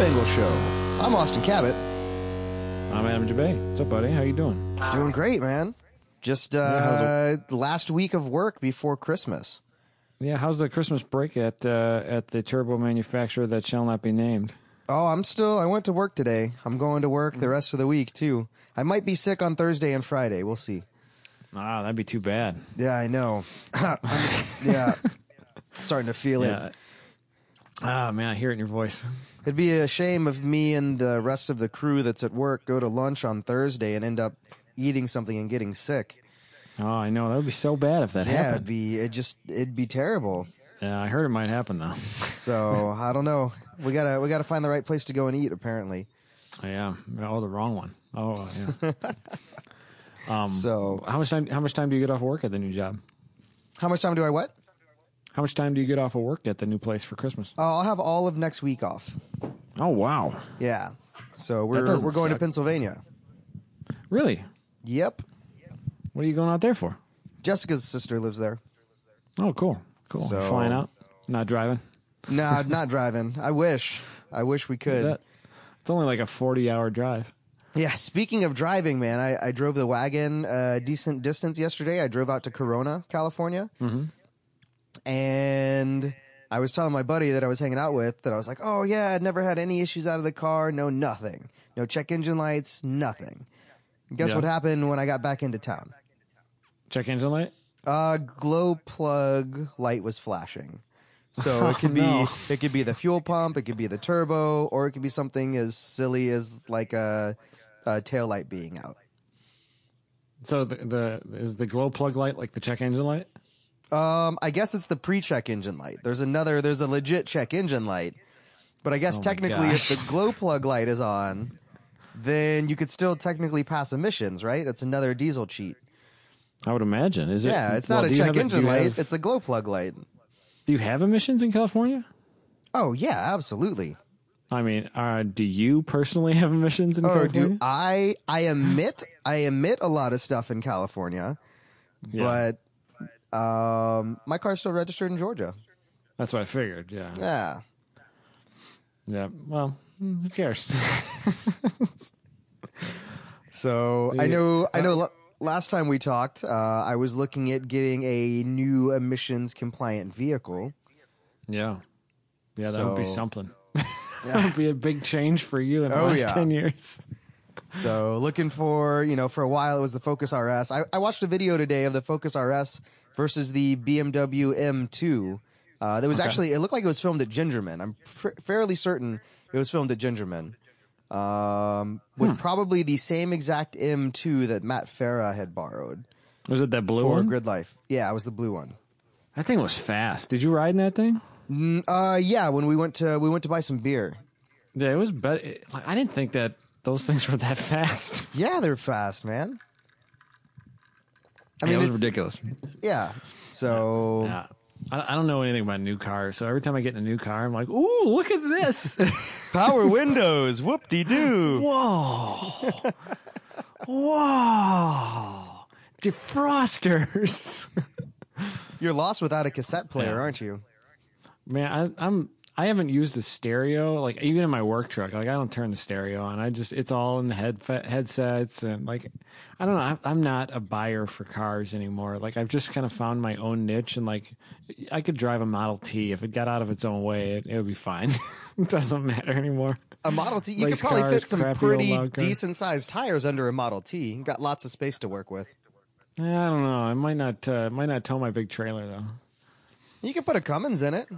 Bengal Show. I'm Austin Cabot. I'm Adam Jabay. What's up, buddy? How you doing? Doing great, man. Just last week of work before Christmas. Yeah, how's the Christmas break at the turbo manufacturer that shall not be named? Oh, I went to work today. I'm going to work the rest of the week, too. I might be sick on Thursday and Friday. We'll see. Ah, that'd be too bad. Yeah, I know. Yeah. Starting to feel it. Ah, man, I hear it in your voice. It'd be a shame if me and the rest of the crew that's at work go to lunch on Thursday and end up eating something and getting sick. Oh, I know. That would be so bad if that happened. Yeah, it'd be terrible. Yeah, I heard it might happen, though. So, I don't know. We gotta find the right place to go and eat, apparently. Yeah. Oh, the wrong one. Oh, yeah. So, how much time do you get off work at the new job? How much time do I what? How much time do you get off of work at the new place for Christmas? Oh, I'll have all of next week off. Oh, wow. Yeah. So, we're going to Pennsylvania. Really? Yep. What are you going out there for? Jessica's sister lives there. Oh, cool. Cool. So, flying out? Not driving? No, not driving. I wish we could. It's only like a 40-hour drive. Yeah. Speaking of driving, man, I drove the wagon a decent distance yesterday. I drove out to Corona, California. Mm-hmm. And I was telling my buddy that I was hanging out with that I was like, oh, yeah, I'd never had any issues out of the car. No, nothing. No check engine lights, nothing. Guess what happened when I got back into town? Check engine light? Glow plug light was flashing. So it could be the fuel pump, it could be the turbo, or it could be something as silly as like a taillight being out. So is the glow plug light like the check engine light? I guess it's the pre-check engine light. There's a legit check engine light. But I guess technically if the glow plug light is on, then you could still technically pass emissions, right? It's another diesel cheat. I would imagine. Is it? Yeah, it's not a check engine light. It's a glow plug light. Do you have emissions in California? Oh, yeah, absolutely. I mean, do you personally have emissions in California? I emit a lot of stuff in California, but my car's still registered in Georgia. That's what I figured, yeah. Yeah. Yeah, well, who cares? So, I know. Last time we talked, I was looking at getting a new emissions-compliant vehicle. Yeah. Yeah, that would be something. Yeah. That would be a big change for you in the last 10 years. So looking for, for a while it was the Focus RS. I watched a video today of the Focus RS versus the BMW M2. That was actually, it looked like it was filmed at Gingerman. I'm fairly certain it was filmed at Gingerman. With probably the same exact M2 that Matt Farah had borrowed. Was it that blue one? For Grid Life. Yeah, it was the blue one. That thing was fast. Did you ride in that thing? Yeah, when we went to buy some beer. Yeah, it was better. I didn't think that those things were that fast. Yeah, they're fast, man. I mean, it was ridiculous. Yeah, so... Yeah. I don't know anything about new cars, so every time I get in a new car, I'm like, ooh, look at this. Power windows, whoop-de-doo. Whoa. Whoa. Defrosters. You're lost without a cassette player, aren't you? Man, I haven't used a stereo, like even in my work truck. Like I don't turn the stereo on. It's all in the headsets and like I don't know. I'm not a buyer for cars anymore. Like I've just kind of found my own niche and like I could drive a Model T if it got out of its own way. It would be fine. It doesn't matter anymore. A Model T, you could probably fit some pretty decent sized tires under a Model T. You got lots of space to work with. Yeah, I don't know. I might not tow my big trailer though. You could put a Cummins in it.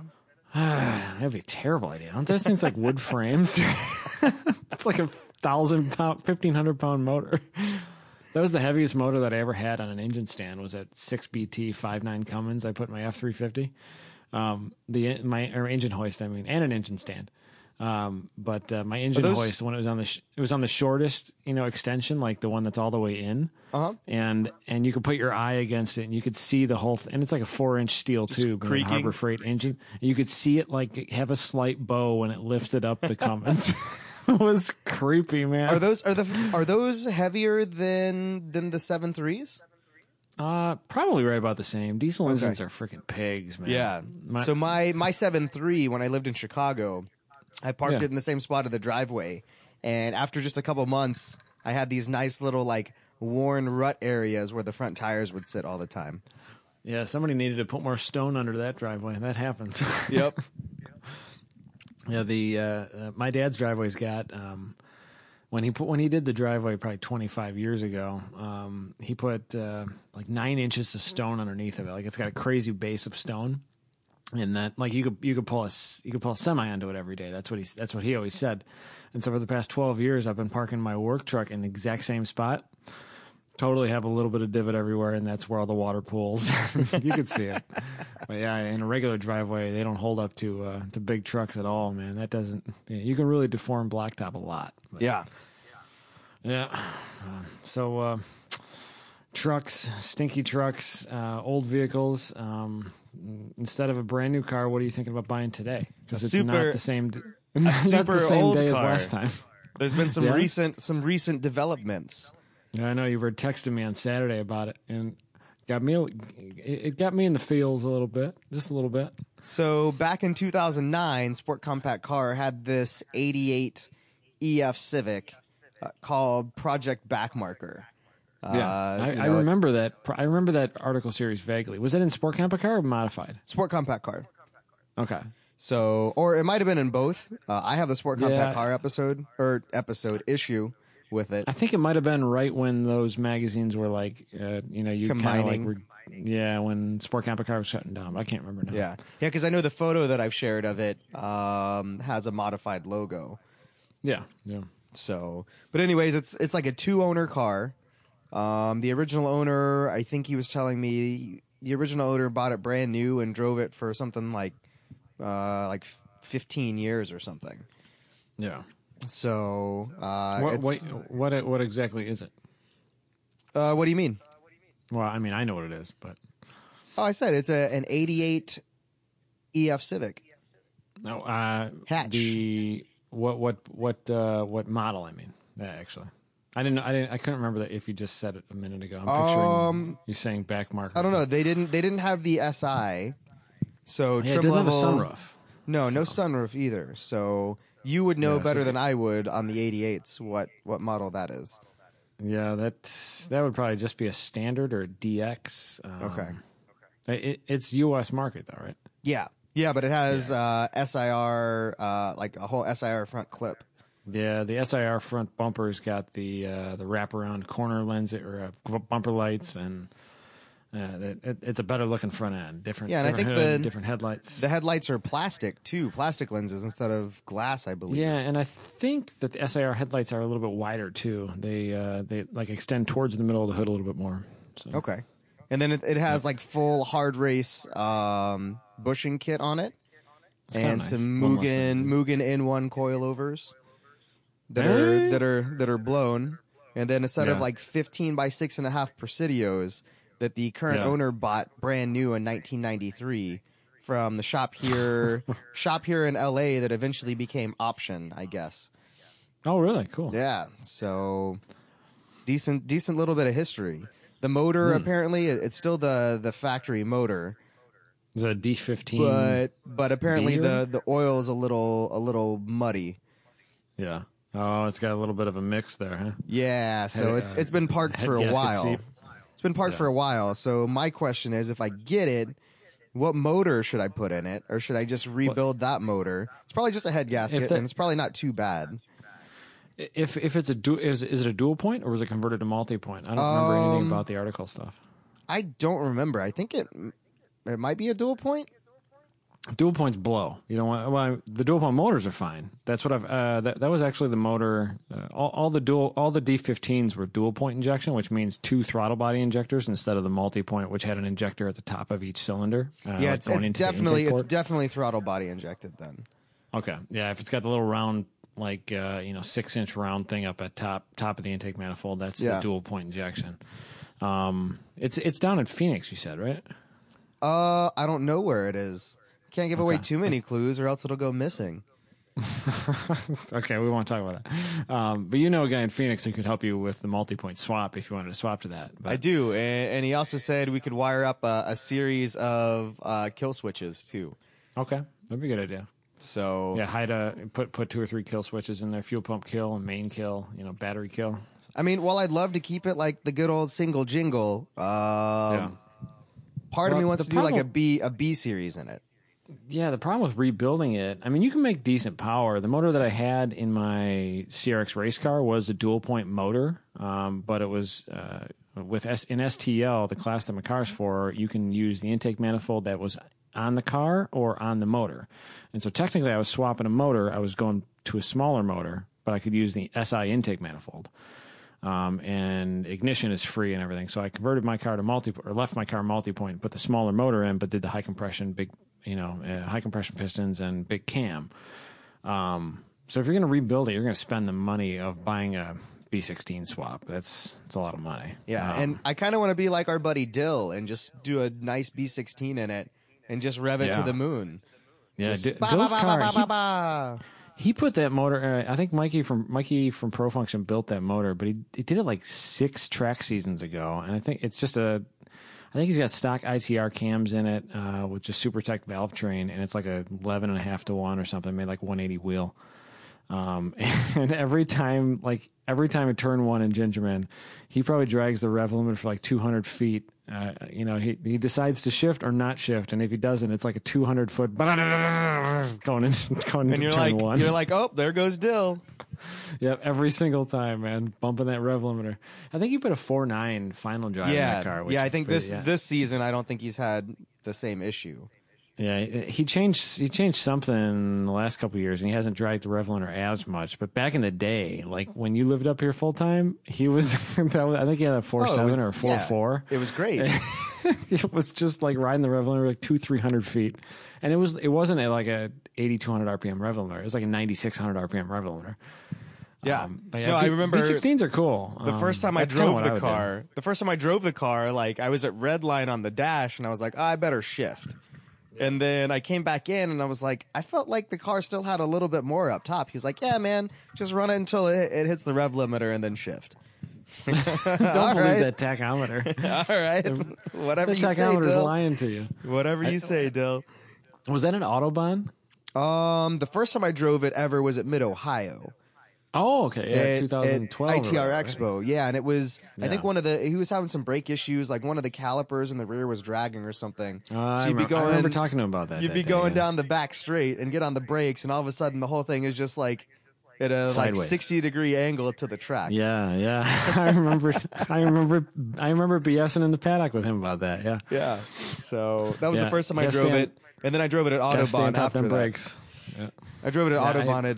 That'd be a terrible idea. Aren't those things like wood frames? It's like a 1,500 pound motor. That was the heaviest motor that I ever had on an engine stand. Was at 6BT 5.9 Cummins. I put my F350, or engine hoist. I mean, and an engine stand. But my engine hoist when it was on the shortest extension, like the one that's all the way in, and you could put your eye against it and you could see the whole and it's like a 4-inch steel tube in a Harbor Freight engine. And you could see it like have a slight bow when it lifted up the Cummins. It was creepy, man. Are those heavier than the 7.3s? Probably right about the same. Diesel engines are freaking pigs, man. Yeah. So my 7.3 when I lived in Chicago. I parked it in the same spot of the driveway. And after just a couple months, I had these nice little like worn rut areas where the front tires would sit all the time. Yeah, somebody needed to put more stone under that driveway. That happens. Yep. Yeah, the my dad's driveway's got when he did the driveway probably 25 years ago, he put like 9 inches of stone underneath of it. Like it's got a crazy base of stone, and that like you could pull a semi onto it every day. That's what he always said. And so for the past 12 years, I've been parking my work truck in the exact same spot. Totally have a little bit of divot everywhere, and that's where all the water pools. You could see it. But yeah, in a regular driveway, they don't hold up to big trucks at all, man. That doesn't. Yeah, you can really deform blacktop a lot. But, yeah. So trucks, stinky trucks, old vehicles. Instead of a brand new car, what are you thinking about buying today? Because it's not the same. Not the same day as last time. There's been some recent developments. Yeah, I know you were texting me on Saturday about it, and it got me in the feels a little bit, just a little bit. So back in 2009, Sport Compact Car had this '88 EF Civic called Project Backmarker. I remember that. I remember that article series vaguely. Was that in Sport Compact Car or Modified? Sport Compact Car. Okay. So, or it might have been in both. I have the Sport Compact Car episode issue with it. I think it might have been right when those magazines were like, you combining. When Sport Compact Car was shutting down. I can't remember now. Yeah, because I know the photo that I've shared of it has a Modified logo. Yeah. So, but anyways, it's like a two-owner car. The original owner, I think he was telling me, the original owner bought it brand new and drove it for something like 15 years or something. Yeah. So, what exactly is it? What do you mean? Well, I mean, I know what it is, but. Oh, I said it's an '88 EF Civic. No, hatch. The what model? I mean, actually, I couldn't remember that if you just said it a minute ago. I'm picturing you saying backmarker. I don't know. They didn't have the SI. So trim level. It doesn't have a sunroof. No sunroof either. So you would know better than I would on the 88s what model that is. Yeah, that would probably just be a standard or a DX. Okay. It's U.S. market though, right? Yeah, but it has SIR, like a whole SIR front clip. Yeah, the SIR front bumper's got the wraparound corner lens or bumper lights and. Yeah, it's a better looking front end. Different headlights. The headlights are plastic too, plastic lenses instead of glass, I believe. Yeah, and I think that the SIR headlights are a little bit wider too. They like extend towards the middle of the hood a little bit more. So. Okay, and then it has like full hard race bushing kit on it, it's and nice. Some Mugen N1 coilovers that are blown, and then a set of like 15 by 6.5 Presidios. That the current owner bought brand new in 1993 from the shop here in LA that eventually became Option, I guess. Oh, really? Cool. Yeah. So decent little bit of history. The motor apparently it's still the factory motor. It's a D15. But apparently the oil is a little muddy. Yeah. Oh, it's got a little bit of a mix there, huh? Yeah. So it's been parked for a while. So my question is, if I get it, what motor should I put in it, or should I just rebuild that motor? It's probably just a head gasket, and it's probably not too bad. If it's is it a dual point or was it converted to multi point? I don't remember anything about the article stuff. I don't remember. I think it might be a dual point. Dual points blow. You don't want. Well, the dual point motors are fine. That's what I've. That was actually the motor. All the D15s were dual point injection, which means two throttle body injectors instead of the multi point, which had an injector at the top of each cylinder. It's definitely throttle body injected then. Okay. Yeah. If it's got the little round, 6-inch round thing up at top of the intake manifold, that's the dual point injection. It's down in Phoenix, you said, right? I don't know where it is. Can't give away too many clues or else it'll go missing. Okay, we won't talk about that. But you know a guy in Phoenix who could help you with the multi-point swap if you wanted to swap to that. But. I do, and he also said we could wire up a series of kill switches too. Okay, that'd be a good idea. So yeah, hide a put 2 or 3 kill switches in there, fuel pump kill and main kill, you know, battery kill. I mean, well, I'd love to keep it like the good old single jingle. Part of me wants to do like a B series in it. Yeah, the problem with rebuilding it, I mean, you can make decent power. The motor that I had in my CRX race car was a dual point motor, but it was in STL, the class that my car's for, you can use the intake manifold that was on the car or on the motor. And so technically I was swapping a motor. I was going to a smaller motor, but I could use the SI intake manifold. And ignition is free and everything. So I converted my car to left my car multi-point, put the smaller motor in, but did the high compression, high compression pistons and big cam. So if you're going to rebuild it, you're going to spend the money of buying a B16 swap. That's a lot of money. Yeah. And I kind of want to be like our buddy Dill and just do a nice B16 in it. And just rev it to the moon. Yeah, Dill's car. He put that motor. I think Mikey from Pro Function built that motor, but he did it like 6 track seasons ago. And I think it's just I think he's got stock ITR cams in it with just SuperTech valve train, and it's like a 11.5 to 1 or something. Made like 180 wheel. And every time at turn 1 in Gingerman, he probably drags the rev limit for like 200 feet. He decides to shift or not shift, and if he doesn't, it's like a 200-foot going into and you're turn like, 1. You're like, oh, there goes Dill. Yep, every single time, man, bumping that rev limiter. I think he put a 4.9 final drive in that car. Which I think this season, I don't think he's had the same issue. Yeah, he changed something the last couple of years, and he hasn't dragged the rev limiter as much. But back in the day, like when you lived up here full time, he was. I think he had a 4.7 or 4.4. It was great. It was just like riding the rev limiter like 200-300 feet, and it wasn't like a 8,200 RPM rev limiter. It was like a 9,600 RPM rev limiter. Yeah, I remember B16s are cool. The first time I drove the car, like I was at red line on the dash, and I was like, I better shift. And then I came back in, and I was like, I felt like the car still had a little bit more up top. He was like, yeah, man, just run it until it hits the rev limiter and then shift. Don't believe that tachometer. All right. Whatever you say, Dill. The tachometer's lying to you. Whatever you say, Dill. Was that an Autobahn? The first time I drove it ever was at Mid-Ohio. Oh, okay. Yeah, 2012. ITR Expo. Right? Yeah, and it was, I think he was having some brake issues, like one of the calipers in the rear was dragging or something. I remember talking to him about that. You'd be going down the back straight and get on the brakes, and all of a sudden the whole thing is just like at a sideways, like 60-degree angle to the track. Yeah, yeah. I remember BSing in the paddock with him about that. Yeah. Yeah. So that was the first time I drove it, and then I drove it at Autobahn after that. Yeah. I drove it at Autobahn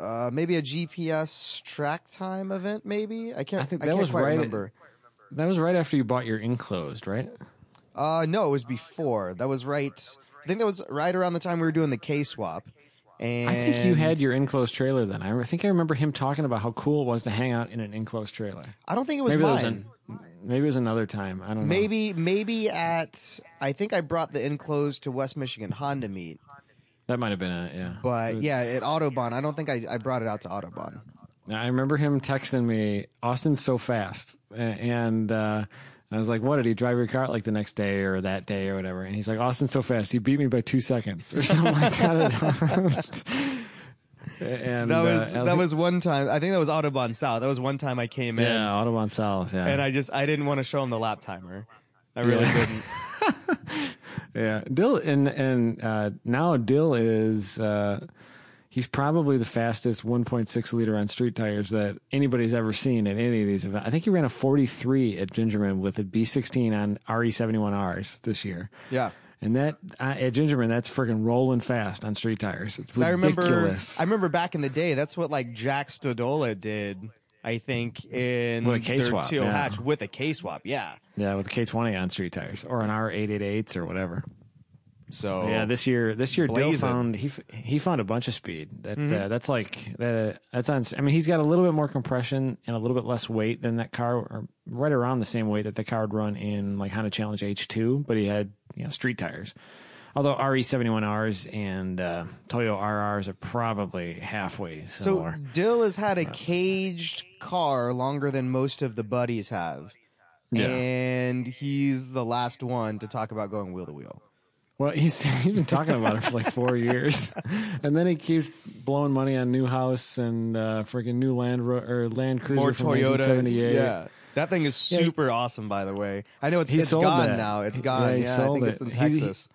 at maybe a GPS track time event, maybe. I can't quite remember. That was right after you bought your enclosed, right? No, it was before. That was right. I think that was right around the time we were doing the K-swap. And I think you had your enclosed trailer then. I think I remember him talking about how cool it was to hang out in an enclosed trailer. I don't think it was mine. Maybe it was another time. I don't know. Maybe I think I brought the enclosed to West Michigan Honda meet. That might have been it, yeah. But, yeah, at Autobahn. I don't think I brought it out to Autobahn. I remember him texting me, Austin's so fast. And I was like, what, did he drive your car like the next day or that day or whatever? And he's like, Austin's so fast. You beat me by 2 seconds or something like that. And that was one time. I think that was Autobahn South. That was one time I came in. Yeah, Autobahn South, yeah. And I didn't want to show him the lap timer. I really didn't. Yeah, Dill and now Dill is he's probably the fastest 1.6 liter on street tires that anybody's ever seen at any of these events. I think he ran a 43 at Gingerman with a B16 on RE71Rs this year. Yeah, and that at Gingerman, that's freaking rolling fast on street tires. It's ridiculous. I remember back in the day, that's what like Jack Stodola did. I think in their teal hatch with a K-swap, yeah. Yeah, with a K20 on street tires or an R888s or whatever. So yeah, this year Dill found he found a bunch of speed. That's on. I mean, he's got a little bit more compression and a little bit less weight than that car, or right around the same weight that the car would run in like Honda Challenge H2, but he had street tires. Although RE71Rs and Toyo RRs are probably halfway similar. So Dill has had a caged car longer than most of the buddies have. Yeah. And he's the last one to talk about going wheel-to-wheel. Well, he's been talking about it for like 4 years, and then he keeps blowing money on new house and freaking new Land Cruiser. More from Toyota. 1978. Yeah, that thing is super awesome. By the way, I know it's gone now. It's gone. Yeah, I think it's in Texas.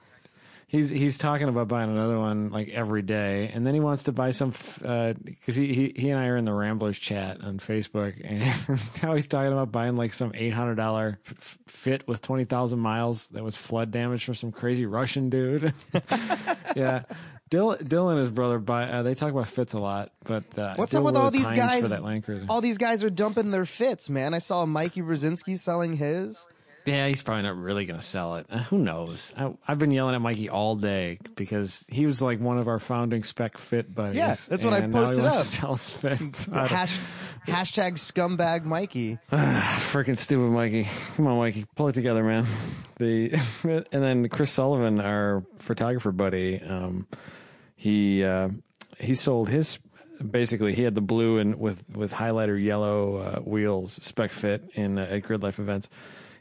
He's talking about buying another one like every day, and then he wants to buy some because he and I are in the Ramblers chat on Facebook, and now he's talking about buying like some $800 Fit with 20,000 miles that was flood damage from some crazy Russian dude. Yeah, Dill and his brother they talk about Fits a lot, but what's up with all these guys? For that Land Cruiser. All these guys are dumping their Fits, man. I saw Mikey Brzezinski selling his. Yeah, he's probably not really going to sell it. Who knows? I've been yelling at Mikey all day because he was like one of our founding spec Fit buddies. Yeah, that's what I posted up. Hashtag scumbag Mikey. Freaking stupid Mikey. Come on, Mikey. Pull it together, man. And then Chris Sullivan, our photographer buddy, he sold his. Basically, he had the blue and with highlighter yellow wheels spec Fit in at Grid Life events.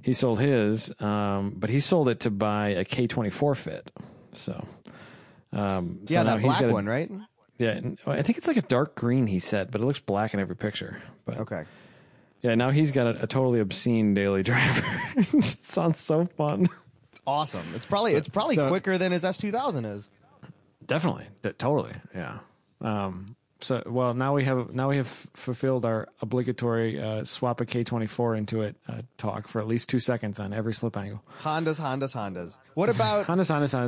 He sold his, but he sold it to buy a K24 Fit. So, so that black one, right? Yeah, I think it's like a dark green. He said, but it looks black in every picture. But, okay. Yeah, now he's got a totally obscene daily driver. It sounds so fun. It's awesome. It's probably quicker than his S2000 is. Definitely, totally, yeah. So now we have fulfilled our obligatory swap a K24 into it talk for at least 2 seconds on every slip angle. Hondas. What about Hondas?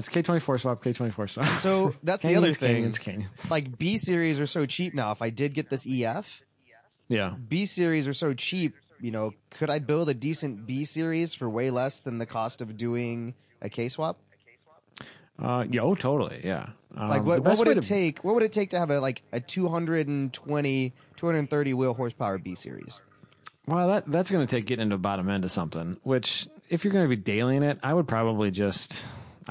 K24 swap, K24 swap. So that's the other thing. Canyons. Like B series are so cheap now. If I did get this EF, yeah, B series are so cheap. You know, could I build a decent B series for way less than the cost of doing a K swap? Totally, yeah. Like what would it take to have a 220, 230 wheel horsepower B series? Well, that's going to take getting into the bottom end of something, which if you're going to be dailying it, I'd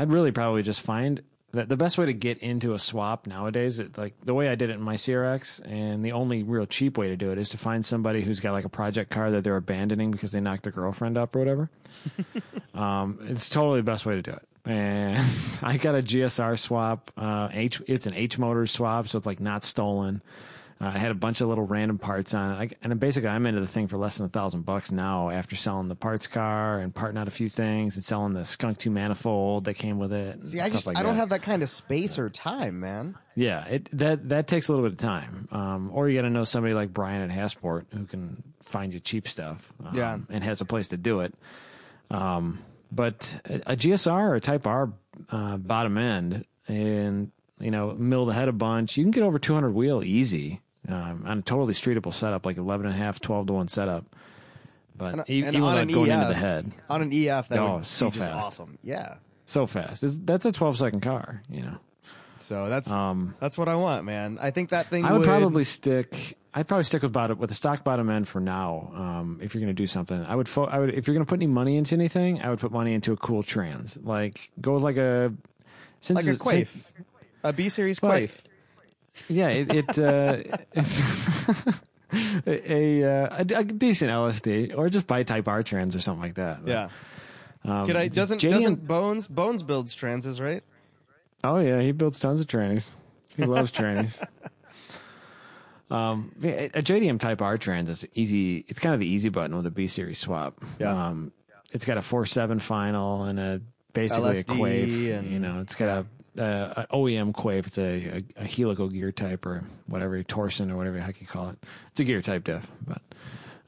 really probably just find that the best way to get into a swap nowadays, the way I did it in my CRX, and the only real cheap way to do it is to find somebody who's got like a project car that they're abandoning because they knocked their girlfriend up or whatever. It's totally the best way to do it. And I got a GSR swap. It's an H motor swap, so it's like not stolen. I had a bunch of little random parts on it, and basically I'm into the thing for less than $1,000 now. After selling the parts car and parting out a few things and selling the skunk 2 manifold that came with it. See, I don't have that kind of space or time, man. Yeah, that takes a little bit of time. Or you got to know somebody like Brian at Hasport who can find you cheap stuff. And has a place to do it. But a GSR or a Type R bottom end and, mill the head a bunch, you can get over 200 wheel easy on a totally streetable setup, like 11.5, 12-to-1 setup. But even without going into the head. On an EF, that would be just awesome. Yeah. So fast. That's a 12-second car, So that's what I want, man. I think that thing I'd probably stick with the stock bottom end for now. If you're going to do something, if you're going to put any money into anything, I would put money into a cool trans. Like go with a Quaife, a B series Quaife. Yeah, it's a decent LSD, or just buy Type R trans or something like that. Yeah. Doesn't Bones builds transes, right? Oh yeah, he builds tons of trannies. He loves trannies. A JDM Type R trans is easy. It's kind of the easy button with a B series swap. Yeah. It's got a 4.7 final and basically LSD a Quaife, and it's got an OEM Quaife. It's a helical gear type or whatever, torsion or whatever the heck you call it. It's a gear type diff, but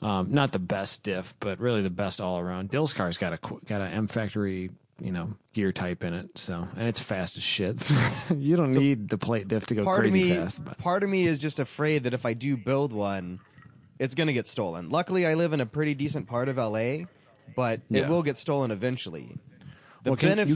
not the best diff, but really the best all around. Dill's car's got an M factory gear type in it, and it's fast as shit, so you don't need the plate diff to go crazy fast. But part of me is just afraid that if I do build one, it's gonna get stolen. Luckily I live in a pretty decent part of LA, but it will get stolen eventually. You can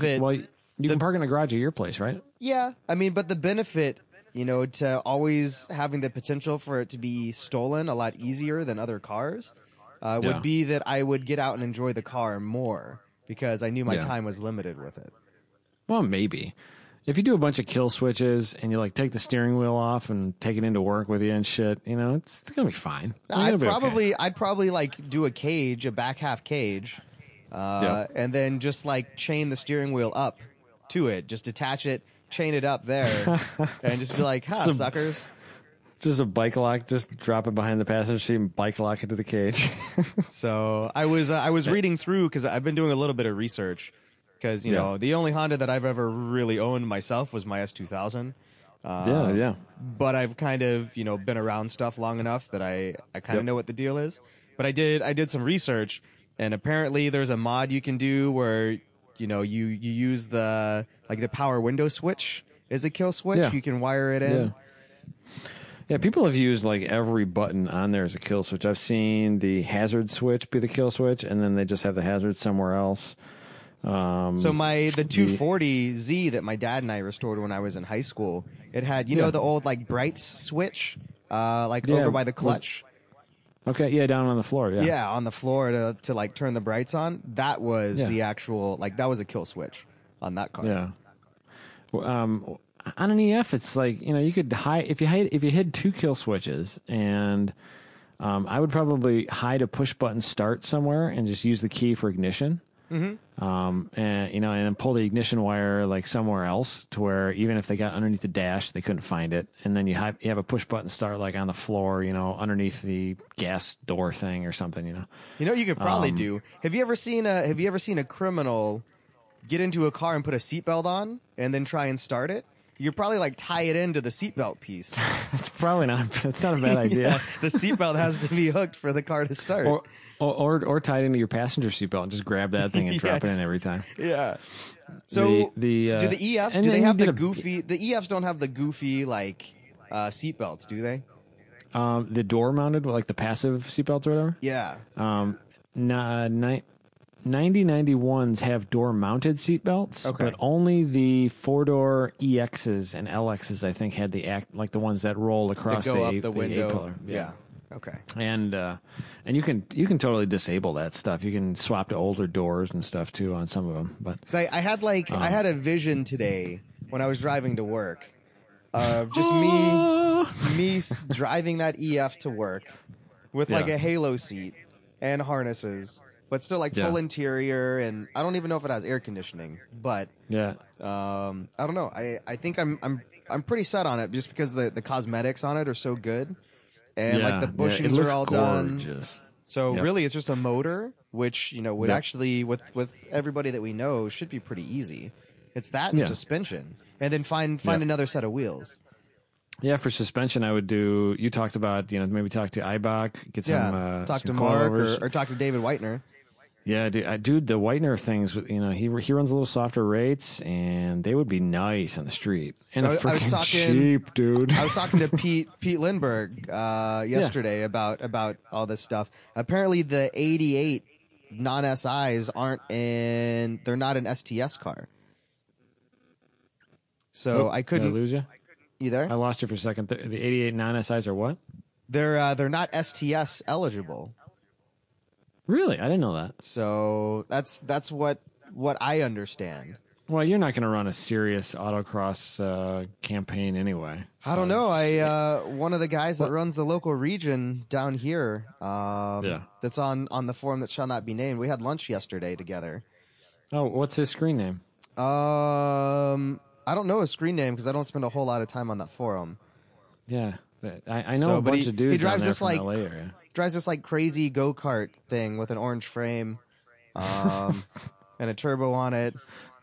park in the garage at your place, right? Yeah, I mean, but the benefit to always having the potential for it to be stolen a lot easier than other cars would be that I would get out and enjoy the car more, because I knew my time was limited with it. Well, maybe. If you do a bunch of kill switches and you take the steering wheel off and take it into work with you and shit, it's going to be fine. I'd probably do a cage, a back half cage, and then just chain the steering wheel up to it. Just detach it, chain it up there, and just be like, ha, suckers. Just a bike lock, just drop it behind the passenger seat and bike lock it to the cage. So I was reading through, because I've been doing a little bit of research, because, you know, the only Honda that I've ever really owned myself was my S2000. But I've kind of, you know, been around stuff long enough that I kind of know what the deal is. But I did some research, and apparently there's a mod you can do where, you know, you use the, like, the power window switch as a kill switch. Yeah. You can wire it in. Yeah, people have used, like, every button on there as a kill switch. I've seen the hazard switch be the kill switch, and then they just have the hazard somewhere else. So the 240Z that my dad and I restored when I was in high school, it had, you know, the old, like, brights switch, over by the clutch. Okay, yeah, down on the floor, yeah. Yeah, on the floor to like, turn the brights on. That was the actual, like, that was a kill switch on that car. Yeah. Well, on an EF, it's like, you know, you could hide, if you hid two kill switches, and I would probably hide a push button start somewhere and just use the key for ignition. Mm-hmm. And, you know, and then pull the ignition wire, like, somewhere else to where even if they got underneath the dash, they couldn't find it. And then you have a push button start, like, on the floor, you know, underneath the gas door thing or something, you know. You know, you could probably do. Have you ever seen a criminal get into a car and put a seatbelt on and then try and start it? You're probably, like, tie it into the seatbelt piece. That's not a bad idea. Yeah, the seatbelt has to be hooked for the car to start. Or tie it into your passenger seatbelt and just grab that thing and drop it in every time. Yeah. So do the EFs? Do they have the goofy? The EFs don't have the goofy, like, seatbelts, do they? The door mounted, like the passive seatbelts or whatever. Yeah. 9091s have door-mounted seatbelts, but only the four-door EXs and LXs, I think, had the ones that roll across the window. A-pillar. Yeah. Okay. And you can totally disable that stuff. You can swap to older doors and stuff too on some of them. But so I had a vision today when I was driving to work of just me driving that EF to work with like a halo seat and harnesses. But still, like, full interior, and I don't even know if it has air conditioning. But I don't know. I think I'm pretty set on it just because the cosmetics on it are so good, and like the bushings are all gorgeous. Done. So really, it's just a motor, which, you know, would actually with everybody that we know should be pretty easy. It's that and suspension, and then find another set of wheels. Yeah, for suspension, I would do. You talked about, you know, maybe talk to Eibach, get some Mark or talk to David Whitener. Yeah, dude, the Whitener things, you know, he runs a little softer rates, and they would be nice on the street. And so cheap, dude. I was talking to Pete Lindbergh yesterday about all this stuff. Apparently, the 88 non-SIs they're not an STS car. So I couldn't. Did I lose you? You there? I lost you for a second. The 88 non-SIs are what? They're not STS eligible. Really? I didn't know that. So that's what I understand. Well, you're not going to run a serious autocross campaign anyway. So. I don't know. One of the guys that runs the local region down here that's on the forum that shall not be named, we had lunch yesterday together. Oh, what's his screen name? I don't know his screen name because I don't spend a whole lot of time on that forum. Yeah. I know a bunch of dudes. He drives this like LA area. Drives this like crazy go-kart thing with an orange frame, and a turbo on it.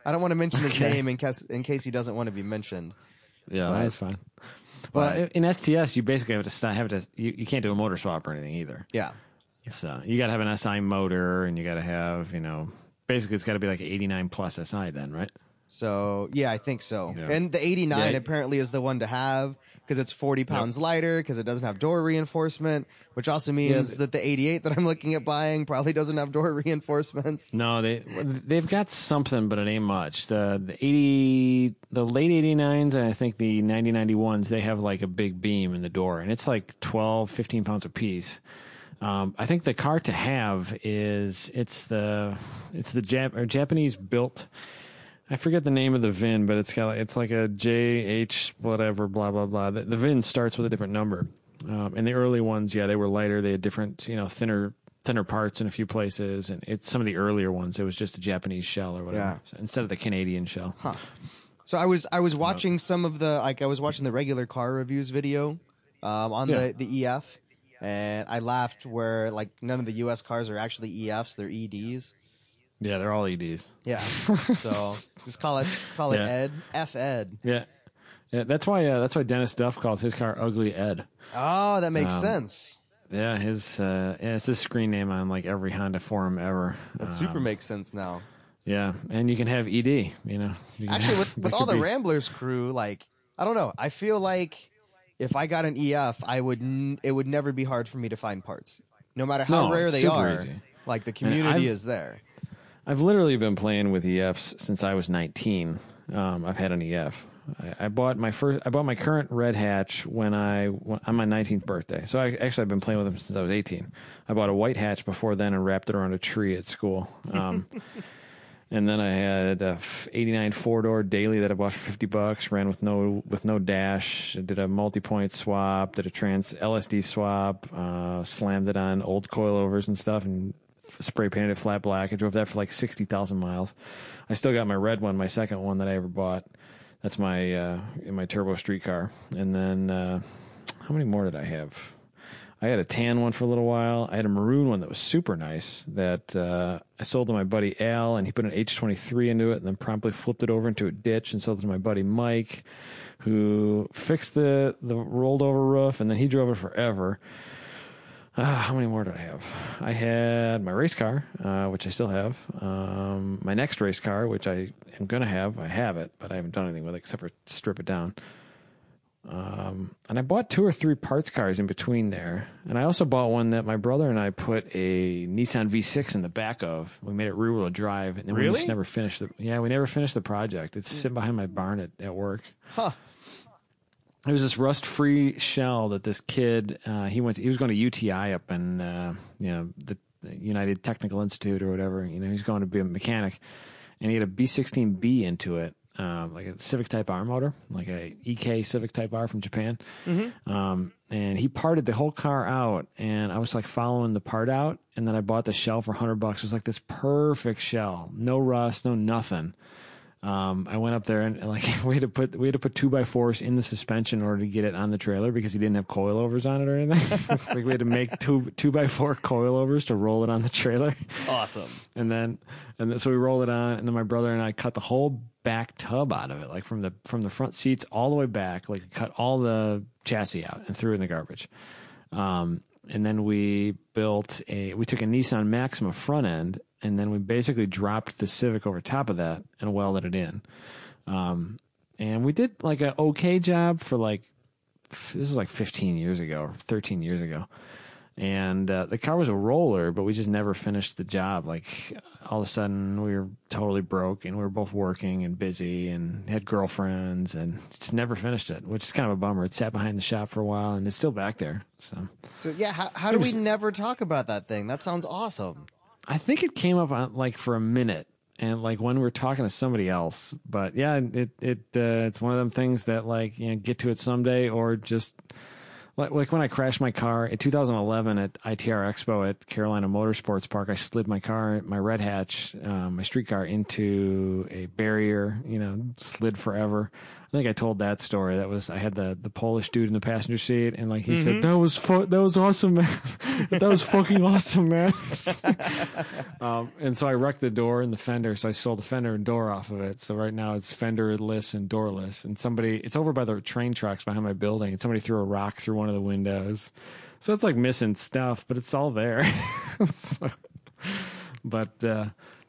I don't want to mention his name in case he doesn't want to be mentioned. Yeah, that's fine. But in STS, you basically have to. You can't do a motor swap or anything either. Yeah. So you got to have an SI motor, and you got to have, you know, basically it's got to be like an 89 plus SI then, right? So yeah, I think so. Yeah. And the 89 apparently is the one to have because it's 40 pounds lighter because it doesn't have door reinforcement, which also means that the 88 that I'm looking at buying probably doesn't have door reinforcements. No, they've got something, but it ain't much. The late 89s and I think the 9091s, they have like a big beam in the door, and it's like 12, 15 pounds a piece. I think the car to have is it's the Japanese built. I forget the name of the VIN, but it's like a JH whatever, blah, blah, blah. The VIN starts with a different number. And the early ones, they were lighter. They had different, you know, thinner thinner parts in a few places, and it's some of the earlier ones. It was just a Japanese shell or whatever, yeah. So, instead of the Canadian shell. Huh. So I was watching some of the, like, I was watching the regular car reviews video on the EF, and I laughed where, like, none of the U.S. cars are actually EFs; they're EDs. Yeah, they're all EDs. Yeah. So just call it Ed, F Ed. Yeah. Yeah, that's why Dennis Duff calls his car Ugly Ed. Oh, that makes sense. Yeah, his it's his screen name on like every Honda forum ever. That super makes sense now. Yeah, and you can have ED, you know. Actually, with all the Ramblers crew, like, I don't know. I feel like if I got an EF, it would never be hard for me to find parts, no matter how rare they are. Easy. Like, the community is there. I've literally been playing with EFs since I was 19. I've had an EF. I bought my current red hatch on my 19th birthday. So I've been playing with them since I was 18. I bought a white hatch before then and wrapped it around a tree at school. And then I had a 89 4-door daily that I bought for $50. Ran with no dash. I did a multi-point swap. Did a trans LSD swap. Slammed it on old coilovers and stuff, and spray painted it flat black. I drove that for like 60,000 miles. I still got my red one, my second one that I ever bought. That's my in my turbo street car. And then how many more did I have? I had a tan one for a little while. I had a maroon one that was super nice that I sold to my buddy Al, and he put an H23 into it and then promptly flipped it over into a ditch and sold it to my buddy Mike, who fixed the rolled over roof, and then he drove it forever. How many more did I have? I had my race car, which I still have. My next race car, which I am going to have. I have it, but I haven't done anything with it except for strip it down. And I bought two or three parts cars in between there. And I also bought one that my brother and I put a Nissan V6 in the back of. We made it rear-wheel drive. And then we just never finished we never finished the project. It's sitting behind my barn at work. Huh. It was this rust-free shell that this kid he was going to UTI up in the United Technical Institute or whatever. You know, he's going to be a mechanic, and he had a B16B into it, like a Civic Type R motor, like a EK Civic Type R from Japan. Mm-hmm. And he parted the whole car out, and I was like following the part out, and then I bought the shell for $100. It was like this perfect shell, no rust, no nothing. I went up there and like we had to put 2x4s in the suspension in order to get it on the trailer because he didn't have coilovers on it or anything. It's like we had to make 2x4 coilovers to roll it on the trailer. Awesome. And then so we rolled it on, and then my brother and I cut the whole back tub out of it, like from the front seats all the way back, like cut all the chassis out and threw it in the garbage. And then we took a Nissan Maxima front end, and then we basically dropped the Civic over top of that and welded it in. And we did like an okay job for like, this is like 15 years ago, or 13 years ago. And the car was a roller, but we just never finished the job. Like, all of a sudden we were totally broke, and we were both working and busy and had girlfriends, and just never finished it, which is kind of a bummer. It sat behind the shop for a while, and it's still back there. So yeah, how do we never talk about that thing? That sounds awesome. I think it came up on, like, for a minute, and like when we were talking to somebody else. But yeah, it's one of them things that, like, you know, get to it someday, or just. Like when I crashed my car in 2011 at ITR Expo at Carolina Motorsports Park, I slid my car, my red hatch, my street car, into a barrier, you know, slid forever. I think I told that story. I had the Polish dude in the passenger seat, and like he said, that was awesome, man. That was fucking awesome, man. And so I wrecked the door and the fender, so I sold the fender and door off of it. So right now it's fenderless and doorless. And it's over by the train tracks behind my building, and somebody threw a rock through one of the windows. So it's like missing stuff, but it's all there.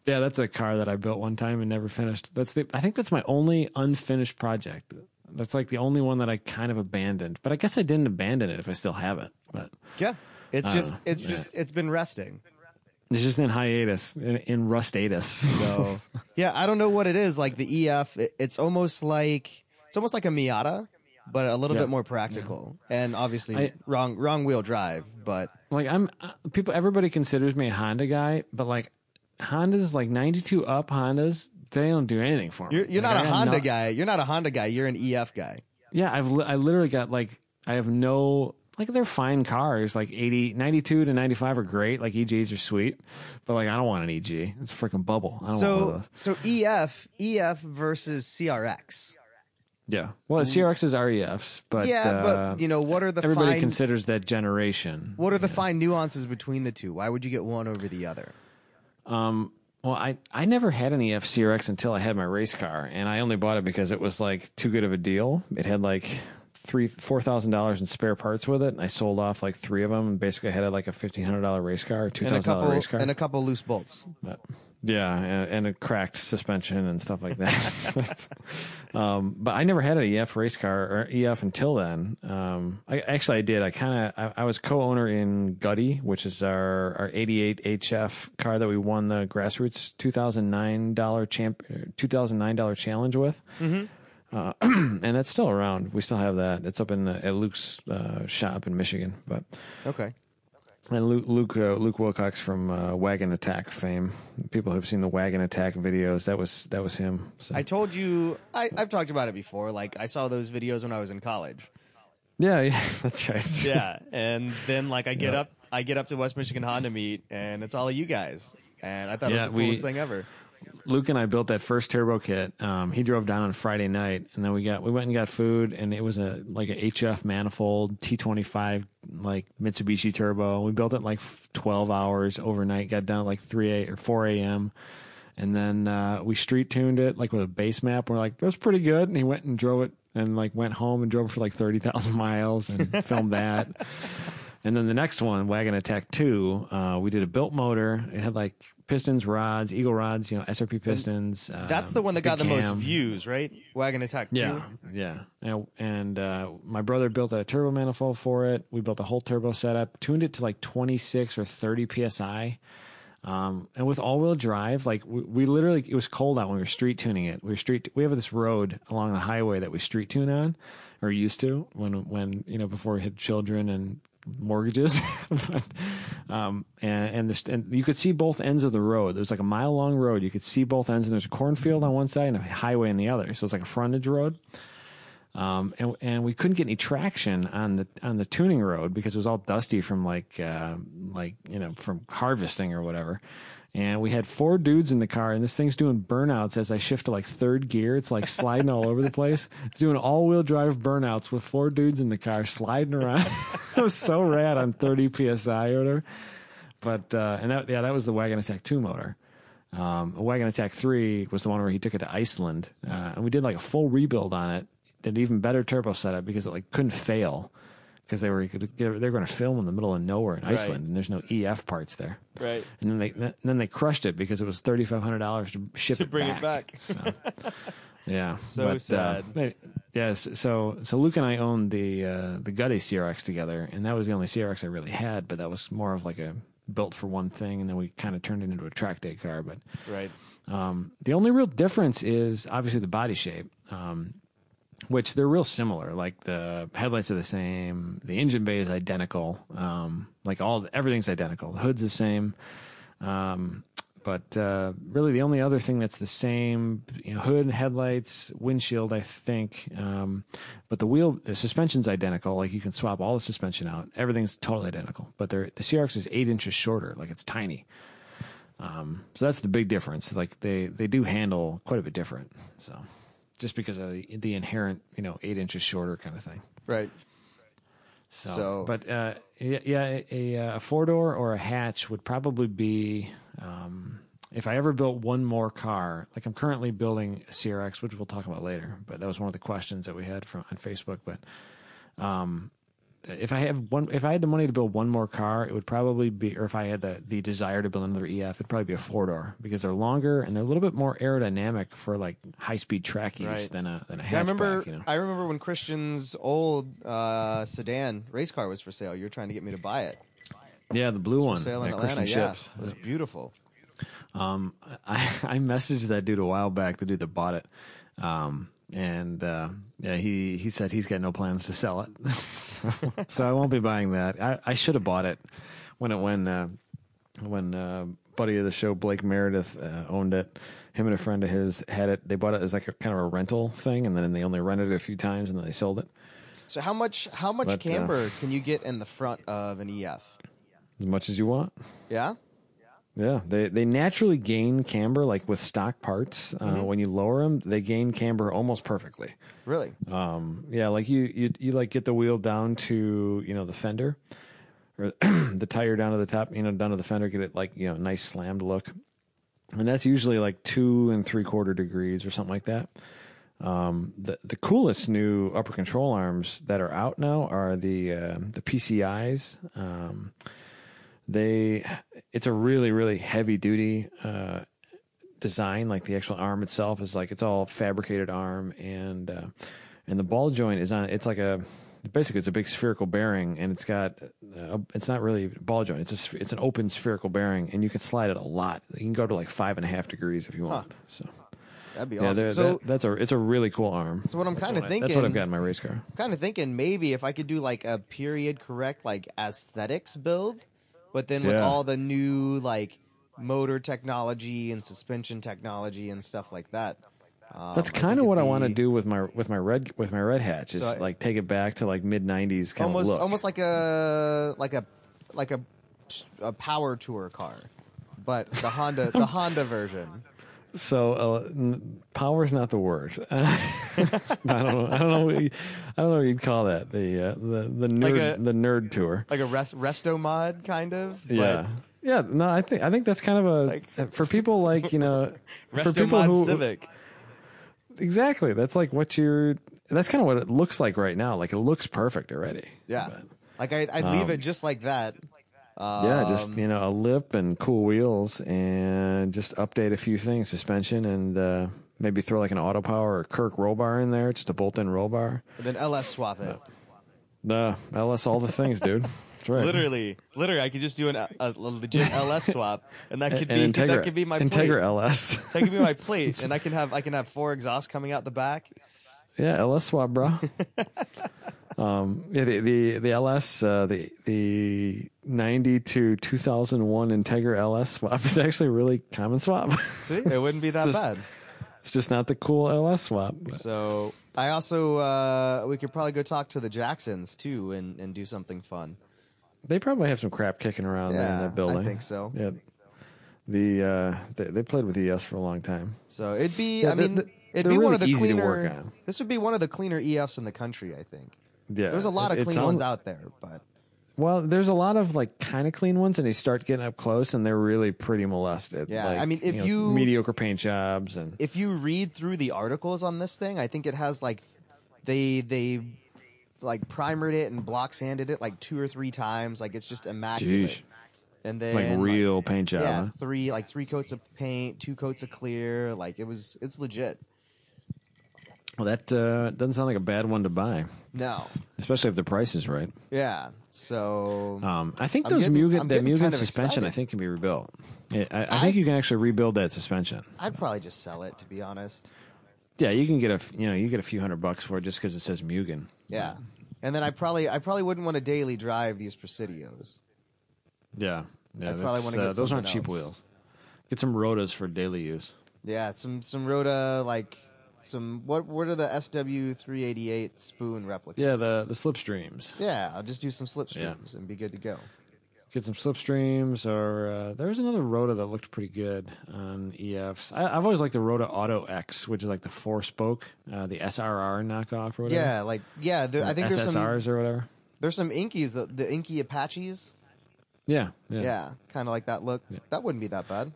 Yeah, that's a car that I built one time and never finished. I think that's my only unfinished project. That's like the only one that I kind of abandoned. But I guess I didn't abandon it if I still have it. But yeah, it's been resting. It's just in hiatus, in rustatus. So yeah, I don't know what it is. Like the EF, it's almost like a Miata, but a little bit more practical, and obviously wrong wheel drive. But like everybody considers me a Honda guy, but like. Hondas, like 92 up Hondas, they don't do anything for me. You're like, not a Honda guy. You're not a Honda guy. You're an EF guy. Yeah, I literally got like, I have no like, they're fine cars. Like 80, 92 to 95 are great. Like EGs are sweet, but like, I don't want an EG. It's a freaking bubble. I don't want one of those. So EF versus CRX. Yeah. Well, CRXs are EFs, but but you know, what are the everybody fine, considers that generation? What are the fine nuances between the two? Why would you get one over the other? Well, I never had an EF CRX until I had my race car, and I only bought it because it was like too good of a deal. It had like $4,000 in spare parts with it, and I sold off like three of them, and basically had like a $1,500 race car, $2,000 race car, and a couple loose bolts. But, yeah, and a cracked suspension and stuff like that. But I never had an EF race car or EF until then. I did. I was co-owner in Gutty, which is our 88 HF car that we won the grassroots $2,009 challenge with. Mm-hmm. And that's still around. We still have that. It's up in at Luke's shop in Michigan. But okay. And Luke Wilcox from Wagon Attack fame. People who've seen the Wagon Attack videos, that was him. So. I told you, I've talked about it before. Like, I saw those videos when I was in college. Yeah, that's right. Yeah, and then like I get up to West Michigan Honda Meet, and it's all of you guys, and I thought it was the coolest thing ever. Luke and I built that first turbo kit. He drove down on Friday night, and then we went and got food, and it was like an HF manifold T25 like Mitsubishi turbo. We built it like 12 hours overnight. Got down at like 4 a.m. and then we street tuned it like with a base map. We're like, that was pretty good. And he went and drove it, and like went home and drove for like 30,000 miles and filmed that. And then the next one, Wagon Attack 2, we did a built motor. It had like pistons, rods, eagle rods, you know, SRP pistons. That's the one that got the most views, right? Wagon Attack 2. Yeah. And my brother built a turbo manifold for it. We built a whole turbo setup, tuned it to like 26 or 30 PSI. And with all-wheel drive, like we literally, it was cold out when we were street tuning it. We have this road along the highway that we street tune on, or used to when you know, before we had children and mortgages. But, and you could see both ends of the road. There's like a mile long road. You could see both ends, and there's a cornfield on one side and a highway on the other. So it's like a frontage road. And we couldn't get any traction on the tuning road because it was all dusty from from harvesting or whatever. And we had four dudes in the car, and this thing's doing burnouts as I shift to like third gear. It's like sliding all over the place. It's doing all-wheel drive burnouts with four dudes in the car sliding around. It was so rad on 30 PSI or whatever. But that was the Wagon Attack 2 motor. Wagon Attack 3 was the one where he took it to Iceland, and we did like a full rebuild on it. Did an even better turbo setup because it like couldn't fail. Because they were going to film in the middle of nowhere in Iceland, right. And there's no EF parts there. Right. And then they crushed it because it was $3,500 to ship to bring it back. So, yeah. Sad. Yes. So Luke and I owned the Gutty CRX together, and that was the only CRX I really had. But that was more of like a built for one thing, and then we kind of turned it into a track day car. But right. The only real difference is obviously the body shape. Which they're real similar. Like the headlights are the same. The engine bay is identical. Everything's identical. The hood's the same. But really the only other thing that's the same, you know, hood, headlights, windshield, I think. But the suspension's identical. Like you can swap all the suspension out. Everything's totally identical. But the CRX is 8 inches shorter. Like it's tiny. So that's the big difference. Like they do handle quite a bit different. So. Just because of the inherent, you know, 8 inches shorter kind of thing. Right. A four-door or a hatch would probably be, if I ever built one more car, like I'm currently building a CRX, which we'll talk about later, but that was one of the questions that we had on Facebook. But if I had the money to build one more car, it would probably be, or if I had the desire to build another EF, it'd probably be a four-door because they're longer and they're a little bit more aerodynamic for like high-speed track use than a hatchback. I remember when Christian's old sedan race car was for sale. You were trying to get me to buy it. Yeah, the blue one. For sale in Atlanta. Yeah, it was beautiful. I messaged that dude a while back, the dude that bought it. He said he's got no plans to sell it, so I won't be buying that. I should have bought it when buddy of the show Blake Meredith owned it. Him and a friend of his had it. They bought it as like a kind of a rental thing, and then they only rented it a few times, and then they sold it. So how much camber can you get in the front of an EF? As much as you want. Yeah. Yeah, they naturally gain camber, like with stock parts. When you lower them, they gain camber almost perfectly. Really? Yeah, like you like get the wheel down to, you know, the fender, or the tire down to the top, you know, down to the fender, get it like, you know, nice slammed look, and that's usually like 2 3/4 degrees or something like that. The coolest new upper control arms that are out now are the PCIs. It's a really, really heavy duty design. Like the actual arm itself is like, it's all fabricated arm, and the ball joint is on, it's like a, basically it's a big spherical bearing, and it's got, it's not really a ball joint. It's an open spherical bearing, and you can slide it a lot. You can go to like 5.5 degrees if you want. Huh. So that'd be awesome. So it's a really cool arm. So what I'm kind of thinking, that's what I've got in my race car. I'm kind of thinking maybe if I could do like a period correct, like aesthetics build. But then with all the new, like, motor technology and suspension technology and stuff like that, that's kind of what I want to do with my red hatch. Is so like take it back to like mid-90s kind of look, almost like a power tour car, but the Honda version. So power's not the word. I don't know what you'd call that. The nerd, like the nerd tour, like a resto mod kind of. Yeah, but yeah. No, I think that's kind of a like, for people like, you know, resto mod Civic. Exactly. That's like what you're. That's kind of what it looks like right now. Like it looks perfect already. Yeah. But, like I'd leave it just like that. Yeah, just, you know, a lip and cool wheels, and just update a few things, suspension, and maybe throw like an Auto Power or Kirk roll bar in there, just a bolt-in roll bar. And then LS swap it. LS all the things, dude. That's right. Literally, I could just do a legit LS swap, and that could be Integra, that could be my plate. Integra LS. That could be my plate, and I can have 4 exhausts coming out the back. Yeah, LS swap, bro. Yeah, the LS, the 90 to 2001 Integra LS swap is actually a really common swap. See, it wouldn't be that bad. It's just not the cool LS swap. But. So I also, we could probably go talk to the Jacksons too and do something fun. They probably have some crap kicking around there in that building. I think so. Yeah. They played with ES for a long time. So it'd be, yeah, I mean, it'd be really one of the cleaner, to work on. This would be one of the cleaner EFs in the country, I think. Yeah, there's a lot of clean ones out there, but there's a lot of like kind of clean ones, and they start getting up close, and they're really pretty molested. Yeah, like, I mean, if you know, mediocre paint jobs, and if you read through the articles on this thing, I think it has like they like primered it and block sanded it like 2 or 3 times, like it's just immaculate. Jeez. And then like real paint job. Yeah, huh? 3 coats of paint, 2 coats of clear. Like it's legit. Well, that doesn't sound like a bad one to buy. No, especially if the price is right. Yeah, so I think that Mugen kind of suspension, excited. I think, can be rebuilt. I think you can actually rebuild that suspension. I'd probably just sell it, to be honest. Yeah, you can get a few $100 for it just because it says Mugen. Yeah, and then I probably wouldn't want to daily drive these Presidios. Yeah, I'd probably want to get those aren't cheap wheels. Get some Rotas for daily use. Yeah, some Rota like. Some what are the SW388 spoon replicas? Yeah, the slipstreams. Yeah, I'll just do some slipstreams and be good to go. Get some slipstreams, or there was another Rota that looked pretty good on EFs. I've always liked the Rota Auto X, which is like the 4-spoke, the SRR knockoff or whatever. Yeah, like I think there's some SSRs or whatever. There's some Inkies, the Inky Apaches. Yeah, kind of like that look. Yeah. That wouldn't be that bad.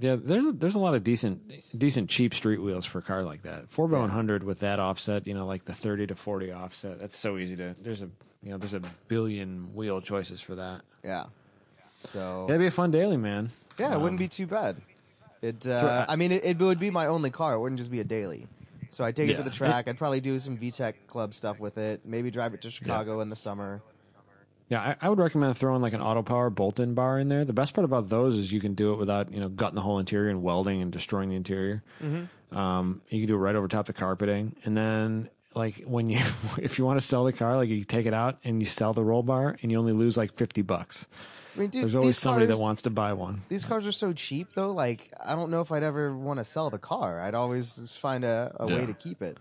Yeah, there's a lot of decent cheap street wheels for a car like that. 4x100 with that offset, you know, like the 30 to 40 offset. That's so easy to. There's a billion wheel choices for that. Yeah, so that'd be a fun daily, man. Yeah, it wouldn't be too bad. It I mean, it would be my only car. It wouldn't just be a daily. So I take it to the track. I'd probably do some VTEC club stuff with it. Maybe drive it to Chicago in the summer. Yeah, I would recommend throwing like an Auto Power bolt-in bar in there. The best part about those is you can do it without, you know, gutting the whole interior and welding and destroying the interior. Mm-hmm. You can do it right over top the carpeting, and then like if you want to sell the car, like you take it out and you sell the roll bar, and you only lose like $50. I mean, dude, there's always somebody that wants to buy one. These cars are so cheap though. Like I don't know if I'd ever want to sell the car. I'd always just find a way to keep it.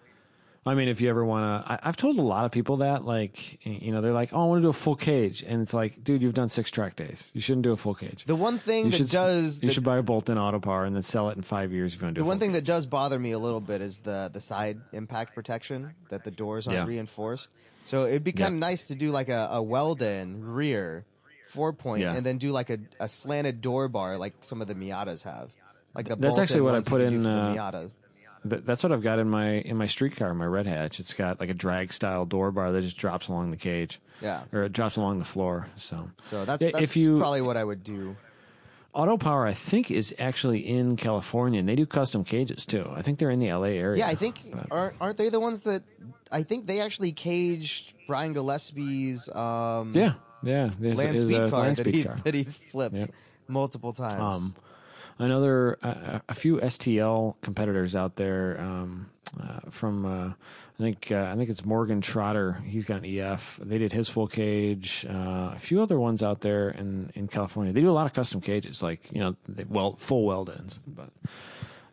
I mean, if you ever want to, I've told a lot of people that, like, you know, they're like, oh, I want to do a full cage. And it's like, dude, you've done 6 track days. You shouldn't do a full cage. The one thing you that should, does. You should buy a bolt-in auto power and then sell it in 5 years if you want to do it. The one thing that does bother me a little bit is the side impact protection, that the doors aren't reinforced. So it'd be kind of nice to do like a weld-in rear 4-point and then do like a slanted door bar like some of the Miatas have. Like the That's actually what I put in. The Miatas. That's what I've got in my street car, my red hatch. It's got like a drag style door bar that just drops along the cage, or it drops along the floor. So that's probably what I would do. Auto Power, I think, is actually in California, and they do custom cages too. I think they're in the LA area. Yeah, I think aren't they the ones that I think they actually caged Brian Gillespie's Land Speed car that he flipped multiple times. I know there are a few STL competitors out there I think it's Morgan Trotter. He's got an EF. They did his full cage. A few other ones out there in California. They do a lot of custom cages, like, you know, full weld-ins. But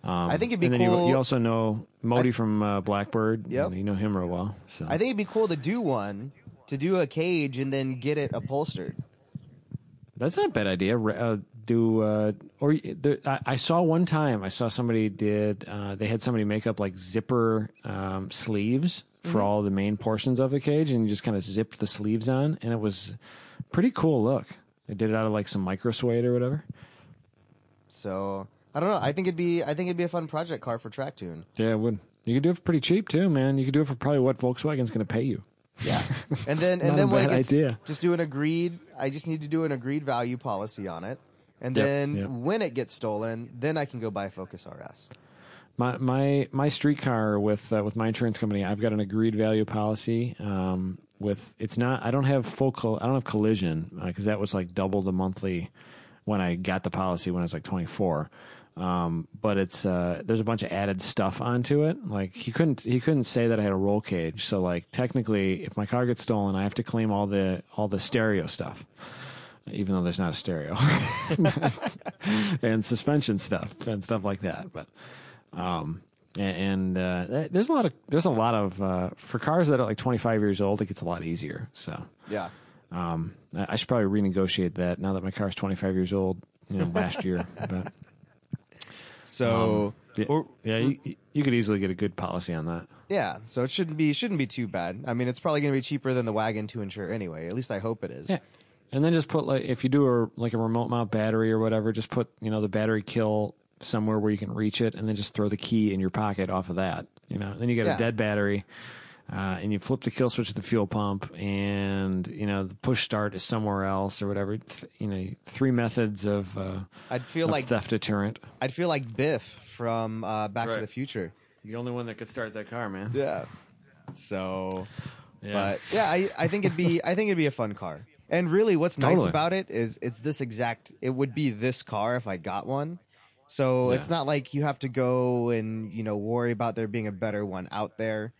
I think it'd be cool. You also know Modi from Blackbird. Yep. You know him real well. So I think it'd be cool to do one, to do a cage and then get it upholstered. That's not a bad idea. I saw one time. I saw somebody did. They had somebody make up like zipper sleeves for all the main portions of the cage, and you just kind of zipped the sleeves on, and it was pretty cool look. They did it out of like some micro suede or whatever. So I don't know. I think it'd be a fun project car for track tune. Yeah, it would. You could do it for pretty cheap too, man. You could do it for probably what Volkswagen's going to pay you. Yeah, and then when it gets, just do an agreed. I just need to do an agreed value policy on it. And then when it gets stolen, then I can go buy a Focus RS. My street car with my insurance company, I've got an agreed value policy. I don't have collision because that was like double the monthly when I got the policy when I was like 24. But it's there's a bunch of added stuff onto it. Like he couldn't say that I had a roll cage. So like technically, if my car gets stolen, I have to claim all the stereo stuff. Even though there's not a stereo and suspension stuff and stuff like that. But, there's a lot of for cars that are like 25 years old, it gets a lot easier. So, yeah. I should probably renegotiate that now that my car is 25 years old, you know, last year. But so, you could easily get a good policy on that. Yeah, so it shouldn't be too bad. I mean, it's probably going to be cheaper than the wagon to insure anyway. At least I hope it is. Yeah. And then just put, like, if you do a remote mount battery or whatever, just put, you know, the battery kill somewhere where you can reach it, and then just throw the key in your pocket off of that, you know. Then you get a dead battery, and you flip the kill switch at the fuel pump, and, you know, the push start is somewhere else or whatever. You know, 3 methods of theft deterrent. I'd feel like Biff from Back to the Future. The only one that could start that car, man. Yeah. So, but I think it'd be a fun car. And really what's nice about it is it would be this car if I got one. So it's not like you have to go and, you know, worry about there being a better one out there.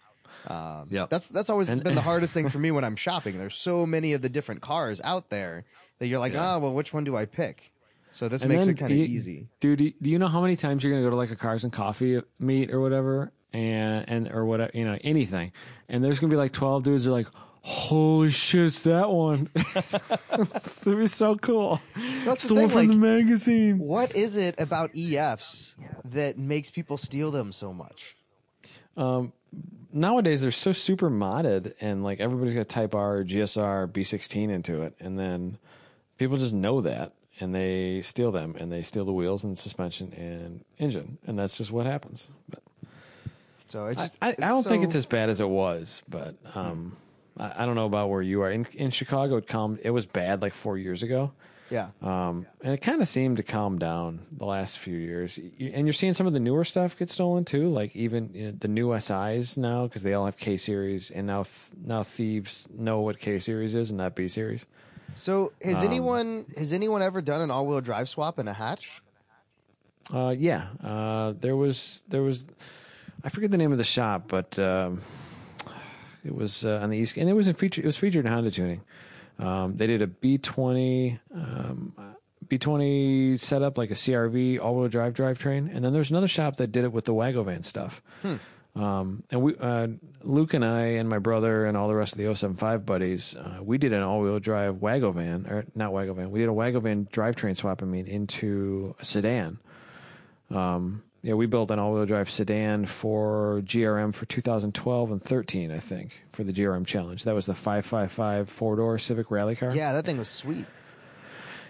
That's always been the hardest thing for me when I'm shopping. There's so many of the different cars out there that you're like, which one do I pick? So this makes it kind of easy. Dude, do you know how many times you're going to go to like a Cars and Coffee meet or whatever or whatever, you know, anything. And there's going to be like 12 dudes who are like, holy shit, it's that one. It's going to be so cool. That's the one from the magazine. What is it about EFs that makes people steal them so much? Nowadays, they're so super modded, and like everybody's got Type R, or GSR, or B16 into it. And then people just know that, and they steal them, and they steal the wheels and suspension and engine. And that's just what happens. But so it's just, I don't think it's as bad as it was, but... I don't know about where you are. In Chicago, it was bad like 4 years ago. Yeah. And it kind of seemed to calm down the last few years. And you're seeing some of the newer stuff get stolen too, like even, you know, the new SIs now because they all have K series, and now thieves know what K series is and not B series. So has anyone ever done an all-wheel drive swap in a hatch? Yeah. There was I forget the name of the shop, but. It was on the East, and it was featured in Honda Tuning. They did a B20 setup, like a CRV all-wheel drive drivetrain, and then there's another shop that did it with the Wagovan stuff. And we, Luke and I and my brother and all the rest of the 075 buddies, we did an all-wheel drive we did a wagovan drivetrain swap, into a sedan. Yeah, we built an all-wheel drive sedan for GRM for 2012 and 13, I think, for the GRM Challenge. That was the 555 four-door Civic rally car. Yeah, that thing was sweet.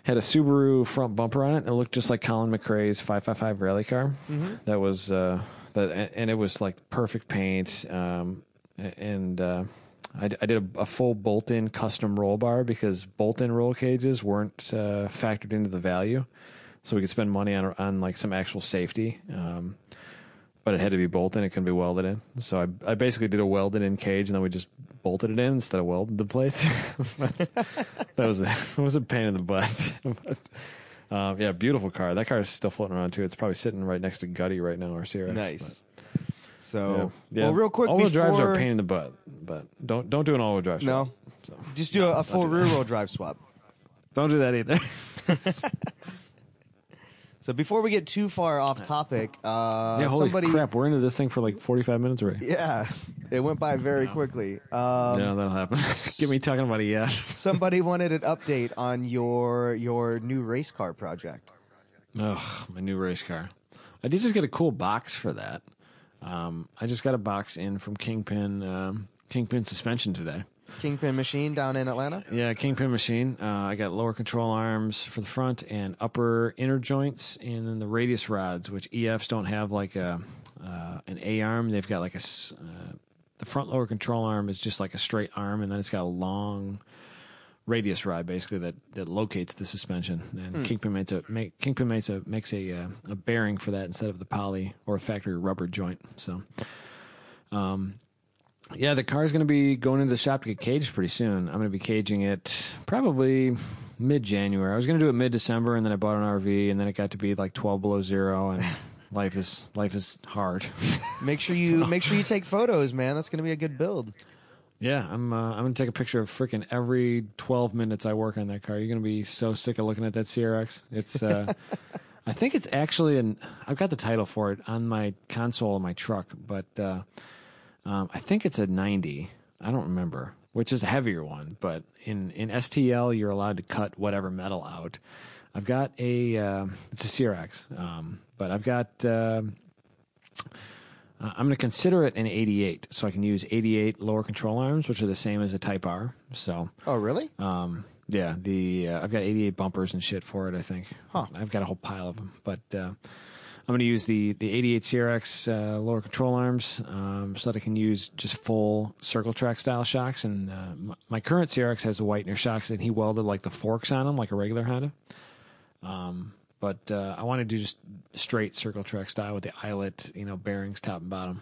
Had a Subaru front bumper on it. It looked just like Colin McRae's 555 rally car. Mm-hmm. That was... and it was like perfect paint, I did a full bolt-in custom roll bar because bolt-in roll cages weren't factored into the value, so we could spend money on like some actual safety, but it had to be bolt-in. It couldn't be welded in, so I basically did a welded-in cage, and then we just bolted it in instead of welded the plates. It was a pain in the butt. Yeah, beautiful car. That car is still floating around, too. It's probably sitting right next to Gutty right now, or CRX. Nice. But, so, yeah. Well, real quick, all-wheel drives are a pain in the butt, but don't do an all-wheel drive swap. No. So, just do a full rear-wheel drive swap. Don't do that either. So before we get too far off topic, yeah, holy crap, we're into this thing for like 45 minutes already. Yeah, it went by very quickly. Yeah, that'll happen. Get me talking about EF. Somebody wanted an update on your new race car project. Ugh, my new race car. I did just get a cool box for that. I just got a box in from Kingpin Suspension today. Kingpin Machine down in Atlanta? Yeah, Kingpin Machine. I got lower control arms for the front and upper inner joints, and then the radius rods, which EFs don't have like an A-arm. They've got like the front lower control arm is just like a straight arm, and then it's got a long radius rod basically that locates the suspension. And Kingpin makes a bearing for that instead of the poly or factory rubber joint. So... yeah, the car's going to be going into the shop to get caged pretty soon. I'm going to be caging it probably mid-January. I was going to do it mid-December, and then I bought an RV, and then it got to be like 12 below zero, and life is hard. Make sure you take photos, man. That's going to be a good build. Yeah, I'm going to take a picture of freaking every 12 minutes I work on that car. You're going to be so sick of looking at that CRX. It's I think it's actually I've got the title for it on my console in my truck, but I think it's a 90. I don't remember, which is a heavier one. But in STL, you're allowed to cut whatever metal out. I've got it's a CRX, but I've got, I'm going to consider it an 88, so I can use 88 lower control arms, which are the same as a Type R. So. Oh, really? Yeah, I've got 88 bumpers and shit for it, I think. Huh. I've got a whole pile of them, but... I'm going to use the 88 CRX lower control arms so that I can use just full circle track style shocks. And my current CRX has the Whitener shocks, and he welded like the forks on them like a regular Honda. But I want to do just straight circle track style with the eyelet, bearings top and bottom.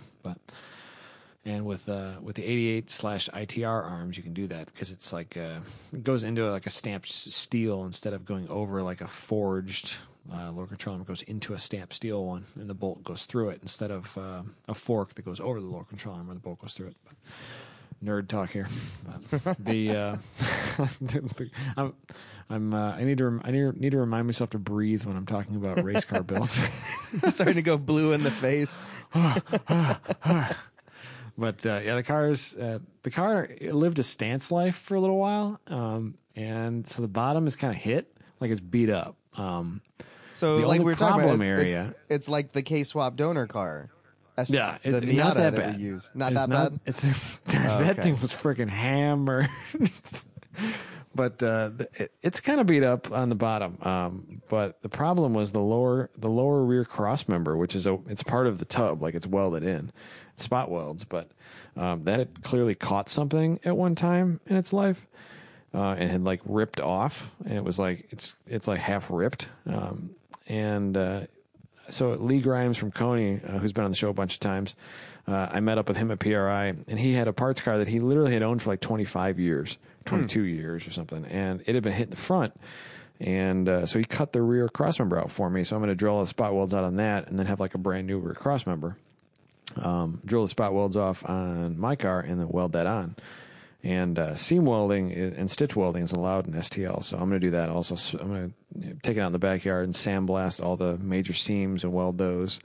And with the 88/ITR arms, you can do that because it's like it goes into like a stamped steel instead of going over like a forged. Lower control arm goes into a stamped steel one, and the bolt goes through it instead of a fork that goes over the lower control arm where the bolt goes through it. But nerd talk here. But I need to remind myself to breathe when I'm talking about race car builds. Starting to go blue in the face. But yeah, the car lived a stance life for a little while, and so the bottom is kind of hit, like it's beat up. So like we were talking about, it's like the K-Swap donor car. Yeah, the Miata not that bad. We used. Not that bad. That thing was freaking hammered. But it's kind of beat up on the bottom. But the problem was the lower rear cross member, which is it's part of the tub, like it's welded in, it's spot welds. But that had clearly caught something at one time in its life. And had like ripped off, and it was like it's like half ripped, so Lee Grimes from Coney, who's been on the show a bunch of times, I met up with him at PRI, and he had a parts car that he literally had owned for like 22 years or something, and it had been hit in the front, and so he cut the rear crossmember out for me. So I'm going to drill all the spot welds out on that, and then have like a brand new rear crossmember. Drill the spot welds off on my car, and then weld that on. And seam welding and stitch welding is allowed in STL, so I'm going to do that also. So I'm going to take it out in the backyard and sandblast all the major seams and weld those.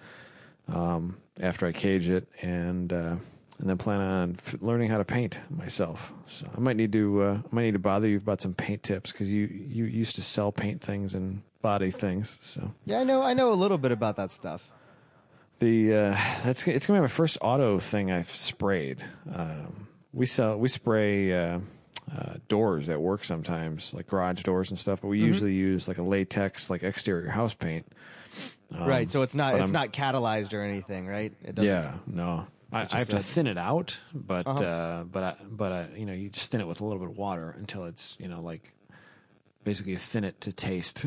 after I cage it, and then plan on learning how to paint myself. So I might need to bother you about some paint tips, because you used to sell paint things and body things. So yeah, I know a little bit about that stuff. It's gonna be my first auto thing I've sprayed. We spray doors at work sometimes, like garage doors and stuff, but we usually use like a latex, like exterior house paint. Right, so it's not catalyzed or anything, right? It doesn't. Yeah, no. I have to thin it out, but you just thin it with a little bit of water until it's, like, basically you thin it to taste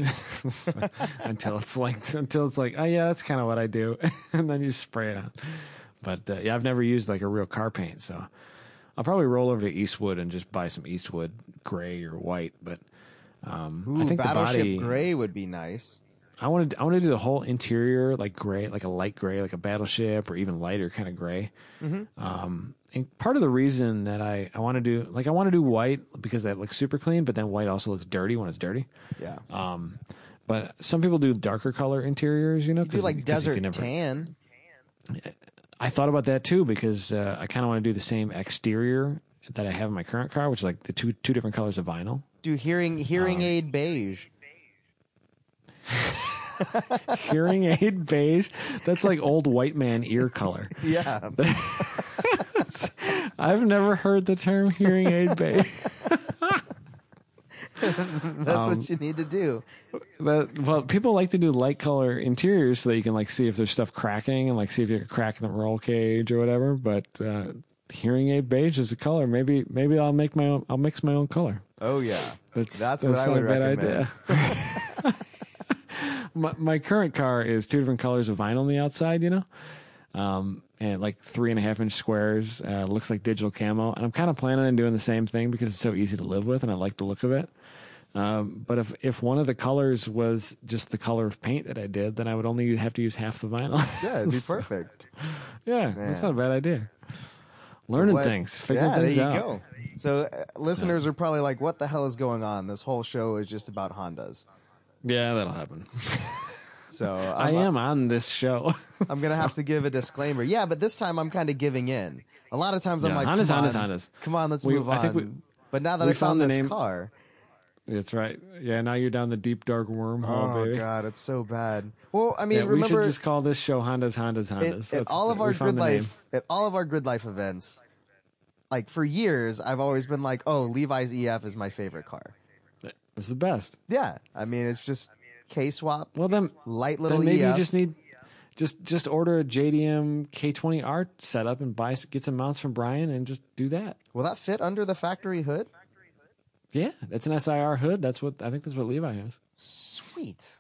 until it's like, oh yeah, that's kind of what I do, and then you spray it on. But yeah, I've never used like a real car paint, so I'll probably roll over to Eastwood and just buy some Eastwood gray or white. But I think Battleship gray would be nice. I want to do the whole interior like gray, like a light gray, like a Battleship or even lighter kind of gray. Mm-hmm. And part of the reason that I want to do white, because that looks super clean, but then white also looks dirty when it's dirty. Yeah. But some people do darker color interiors, because like desert tan. I thought about that too, because I kind of want to do the same exterior that I have in my current car, which is like the two different colors of vinyl. Do hearing aid beige. Hearing aid beige, that's like old white man ear color. Yeah. I've never heard the term hearing aid beige. That's what you need to do. Well, people like to do light color interiors so that you can like see if there's stuff cracking and like see if you can crack the roll cage or whatever, but hearing aid beige is a color. Maybe I'll mix my own color. Oh yeah. That's what I would recommend. Idea. My current car is two different colors of vinyl on the outside, and like 3.5-inch squares. Looks like digital camo. And I'm kind of planning on doing the same thing because it's so easy to live with and I like the look of it. But if one of the colors was just the color of paint that I did, then I would only have to use half the vinyl. Yeah, it'd be perfect. Yeah, man. That's not a bad idea. Learning things, figuring things out. There you go. So listeners are probably like, what the hell is going on? This whole show is just about Hondas. Yeah, that'll happen. So I am on this show. I'm gonna have to give a disclaimer. Yeah, but this time I'm kind of giving in. A lot of times I'm like, Hondas. Come on, let's move on. But now that I found this car, that's right. Yeah, now you're down the deep dark wormhole, baby. Oh god, it's so bad. Well, I mean, remember, we should just call this show Hondas. At all of our Grid Life events, like for years, I've always been like, oh, Levi's EF is my favorite car. It's the best. Yeah, I mean, it's just K-swap. Well, then light little. Then maybe EF. You just need just order a JDM K20 R setup and get some mounts from Brian and just do that. Will that fit under the factory hood? Yeah, it's an SIR hood. That's what Levi has. Sweet.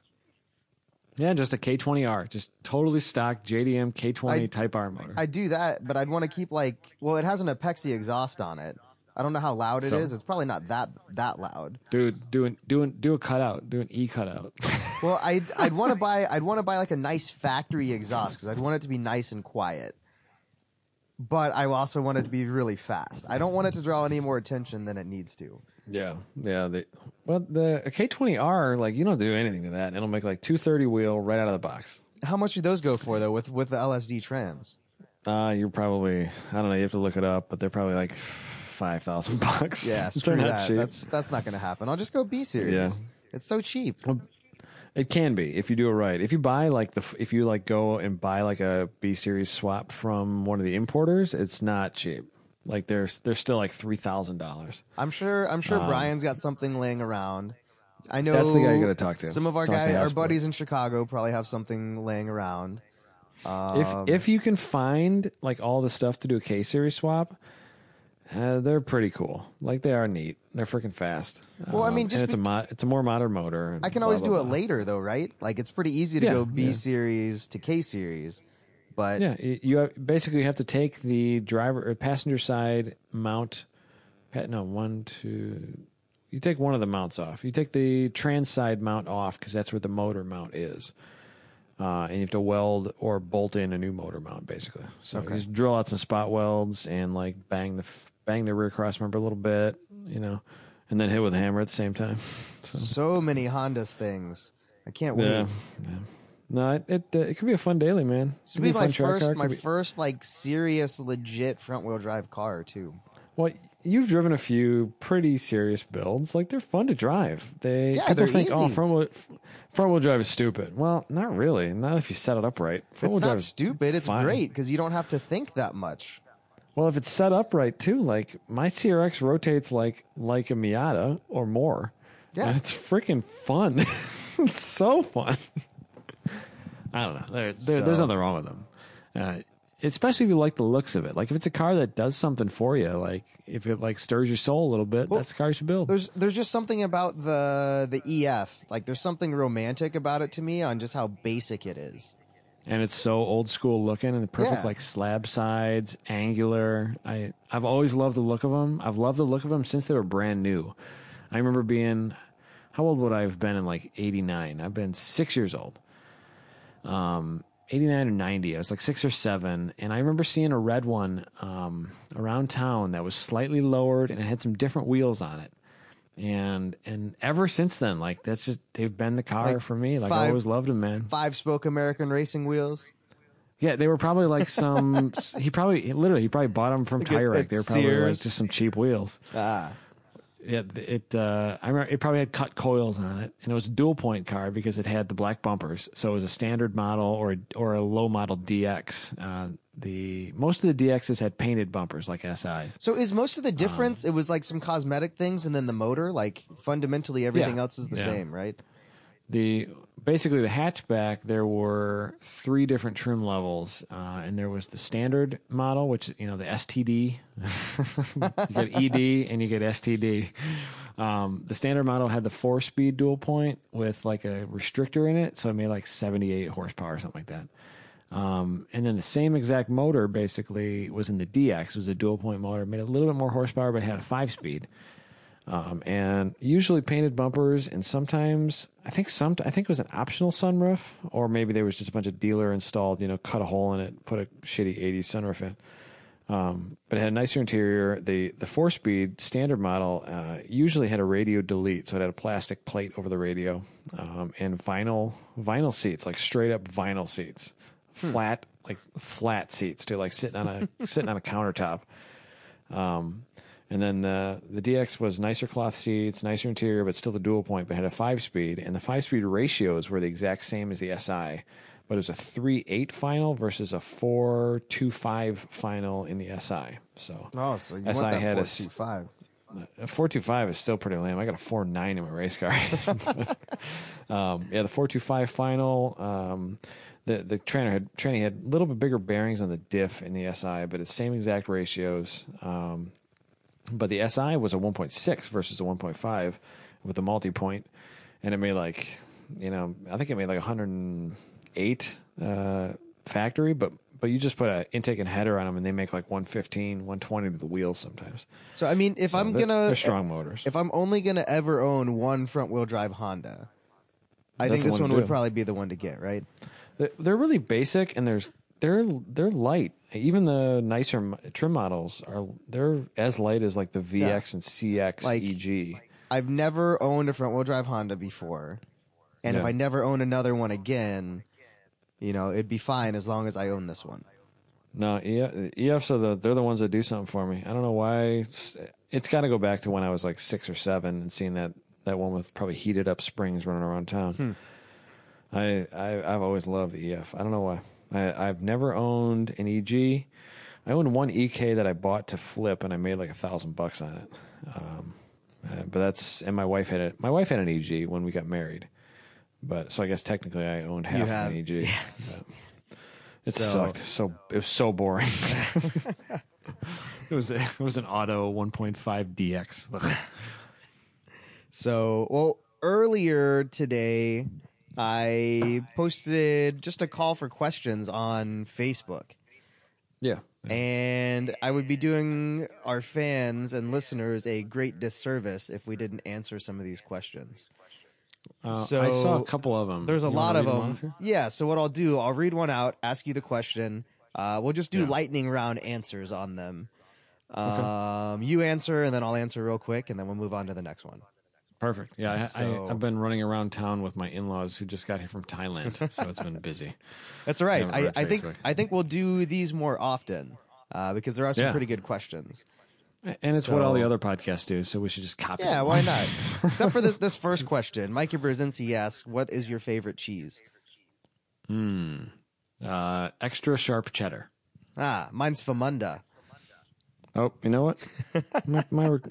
Yeah, just a K20 R, just totally stock JDM K20 Type R motor. I do that, but I'd want to keep it has an Apexi exhaust on it. I don't know how loud it is. It's probably not that loud. Dude, do a cutout. Do an E cutout. Well, I'd want to buy like a nice factory exhaust, because I'd want it to be nice and quiet. But I also want it to be really fast. I don't want it to draw any more attention than it needs to. Yeah, yeah. The K20R, like, you don't do anything to that. It'll make like 230 wheel right out of the box. How much do those go for though with the LSD trans? You're probably, I don't know. You have to look it up, but they're probably like $5,000. Yeah, screw that. Cheap. That's not going to happen. I'll just go B series. Yeah. It's so cheap. Well, it can be if you do it right. If you buy if you go and buy a B series swap from one of the importers, it's not cheap. Like they're still like $3,000. I'm sure Brian's got something laying around. I know that's the guy you got to talk to. Some of our buddies in Chicago probably have something laying around. If you can find like all the stuff to do a K series swap. They're pretty cool. Like, they are neat. They're freaking fast. Well, I mean, it's a more modern motor. And I can always do it later, though, right? Like, it's pretty easy to go B series to K series, but yeah, you basically have to take the driver or passenger side mount. No, you take one of the mounts off. You take the trans side mount off because that's where the motor mount is. And you have to weld or bolt in a new motor mount, basically. So you just drill out some spot welds and like bang the rear crossmember a little bit, and then hit with a hammer at the same time. So many Hondas things. I can't wait. Yeah. No, it could be a fun daily, man. This would be my first like serious, legit front wheel drive car too. Well, you've driven a few pretty serious builds. Like, they're fun to drive. People think, easy. Oh, front wheel drive is stupid. Well, not really. Not if you set it up right. It's not stupid. It's great because you don't have to think that much. Well, if it's set up right too, like my CRX rotates like a Miata or more. Yeah, and it's freaking fun. It's so fun. I don't know. There's nothing wrong with them. Especially if you like the looks of it. Like, if it's a car that does something for you, like if it like stirs your soul a little bit, that's the car you should build. There's just something about the EF. Like, there's something romantic about it to me on just how basic it is. And it's so old school looking and the perfect like slab sides, angular. I've always loved the look of them. I've loved the look of them since they were brand new. I remember being, how old would I have been in like 89? I've been 6 years old. 89 or 90. I was like 6 or 7, and I remember seeing a red one around town that was slightly lowered and it had some different wheels on it. And ever since then, like, that's just, they've been the car like for me. Like, I always loved them, man. 5-spoke American racing wheels. Yeah, they were probably like some. he probably bought them from Tire Rack. They were probably Sears. Like just some cheap wheels. Ah. Yeah, I remember it probably had cut coils on it, and it was a dual point car because it had the black bumpers. So it was a standard model or a low model DX. Most of the DXs had painted bumpers like SIs. So is most of the difference it was like some cosmetic things and then the motor? Like, fundamentally everything else is the same, right? Basically the hatchback, there were 3 different trim levels, and there was the standard model, which, you know, the STD. You get ED and you get STD. The standard model had the 4-speed dual point with like a restrictor in it, so it made like 78 horsepower or something like that. And then the same exact motor basically was in the DX. It was a dual point motor, made a little bit more horsepower, but it had a 5-speed. And usually painted bumpers, and sometimes I think it was an optional sunroof, or maybe there was just a bunch of dealer installed, you know, cut a hole in it, put a shitty 80s sunroof in. But it had a nicer interior. The 4-speed standard model usually had a radio delete, so it had a plastic plate over the radio, and vinyl seats, like straight up vinyl seats, flat seats to like sitting on a countertop. And then the DX was nicer cloth seats, nicer interior, but still the dual point, but had a 5-speed. And the 5-speed ratios were the exact same as the SI, but it was a 3.8 final versus a 4.25 final in the SI. So you SI want that had 4.25. A 4.25 is still pretty lame. I got a 4.9 in my race car. The 4.25 final. The tranny had a little bit bigger bearings on the diff in the SI, but it's same exact ratios. But the SI was a 1.6 versus a 1.5 with the multi-point, and it made like, you know, I think it made like 108 factory, but you just put an intake and header on them, and they make like 115, 120 to the wheels sometimes. So I mean, they're strong motors. If I'm only gonna ever own one front-wheel drive Honda, I think this one would probably be the one to get, right? They're really basic, and they're light. Even the nicer trim models they're as light as like the VX and CX, like, EG. I've never owned a front wheel drive Honda before, and if I never own another one again, you know, it'd be fine as long as I own this one. No, EFs they're the ones that do something for me. I don't know why. It's got to go back to when I was like 6 or 7 and seeing that one with probably heated up springs running around town. I've always loved the EF. I don't know why. I've never owned an EG. I owned one EK that I bought to flip, and I made like $1,000 on it. But my wife had it. My wife had an EG when we got married, so I guess technically I owned half of an EG. Yeah. It sucked. So it was so boring. It was an auto 1.5 DX. Earlier today, I posted just a call for questions on Facebook. Yeah. And I would be doing our fans and listeners a great disservice if we didn't answer some of these questions. I saw a couple of them. There's a lot of them. Yeah, so what I'll do, I'll read one out, ask you the question. We'll just do lightning round answers on them. You answer, and then I'll answer real quick, and then we'll move on to the next one. Perfect. Yeah, so, I've been running around town with my in-laws who just got here from Thailand, so it's been busy. That's all right. I think we'll do these more often because there are some pretty good questions. And it's what all the other podcasts do, so we should just copy it. Yeah, why not? Except for this first question. Mikey Brzezinski asks, what is your favorite cheese? Extra sharp cheddar. Ah, mine's Famunda. Oh, you know what?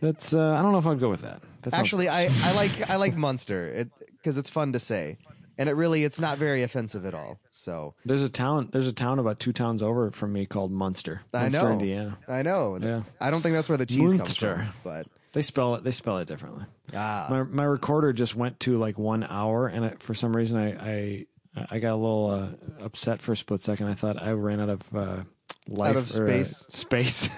That's I don't know if I'd go with that. That's actually, I like Munster because it's fun to say. And it's not very offensive at all. So there's a town about 2 towns over from me called Munster. Munster, Indiana. I know. Yeah. I don't think that's where the cheese comes from, but they spell it differently. Ah. My recorder just went to like 1 hour, and for some reason I got a little upset for a split second. I thought I ran out of life, out of space.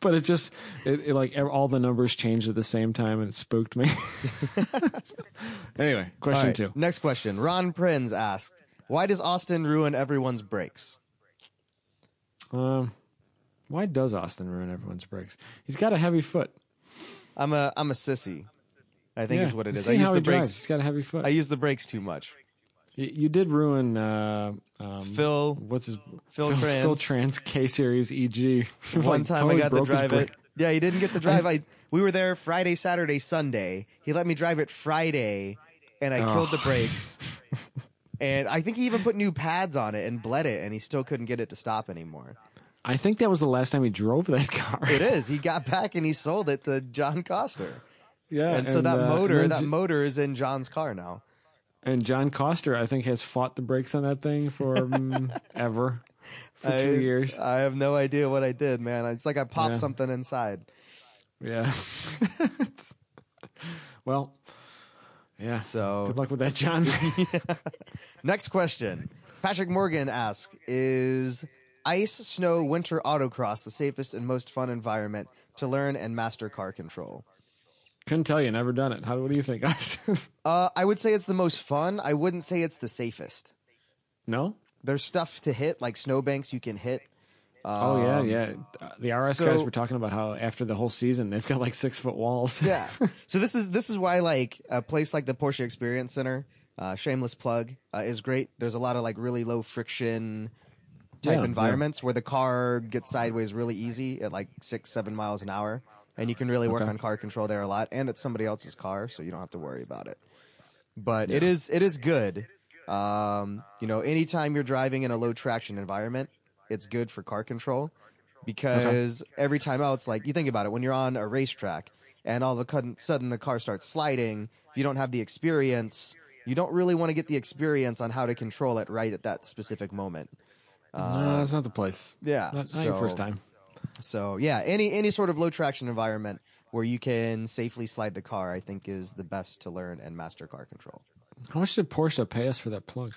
But it just it like all the numbers changed at the same time, and it spooked me. Anyway, question right, 2. Next question. Ron Prinz asked, why does Austin ruin everyone's brakes? Why does Austin ruin everyone's brakes? He's got a heavy foot. I'm a sissy, I think is what it is. I use the brakes. He's got a heavy foot. I use the brakes too much. You did ruin Phil. What's his Phil Trans K-Series EG? One time totally I got to drive it. Yeah, he didn't get to drive. We were there Friday, Saturday, Sunday. He let me drive it Friday, and I killed the brakes. And I think he even put new pads on it and bled it, and he still couldn't get it to stop anymore. I think that was the last time he drove that car. It is. He got back and he sold it to John Coster. Yeah, and so that motor is in John's car now. And John Coster, I think, has fought the brakes on that thing for ever, for 2 years. I have no idea what I did, man. It's like I popped something inside. Yeah. Well, yeah. So good luck with that, John. Next question. Patrick Morgan asks, is ice, snow, winter autocross the safest and most fun environment to learn and master car control? Couldn't tell you. Never done it. What do you think, Austin? I would say it's the most fun. I wouldn't say it's the safest. No? There's stuff to hit, like snowbanks you can hit. Yeah. The RS guys were talking about how after the whole season, they've got like 6-foot walls. Yeah. So this is why like a place like the Porsche Experience Center, shameless plug, is great. There's a lot of like really low friction type environments where the car gets sideways really easy at like 6-7 miles an hour. And you can really work on car control there a lot. And it's somebody else's car, so you don't have to worry about it. But it is good. Anytime you're driving in a low traction environment, it's good for car control. Because every time else, like you think about it, when you're on a racetrack and all of a sudden the car starts sliding, if you don't have the experience, you don't really want to get the experience on how to control it right at that specific moment. No, that's not the place. Yeah. Not your first time. So, yeah, any sort of low-traction environment where you can safely slide the car, I think, is the best to learn and master car control. How much did Porsche pay us for that plug?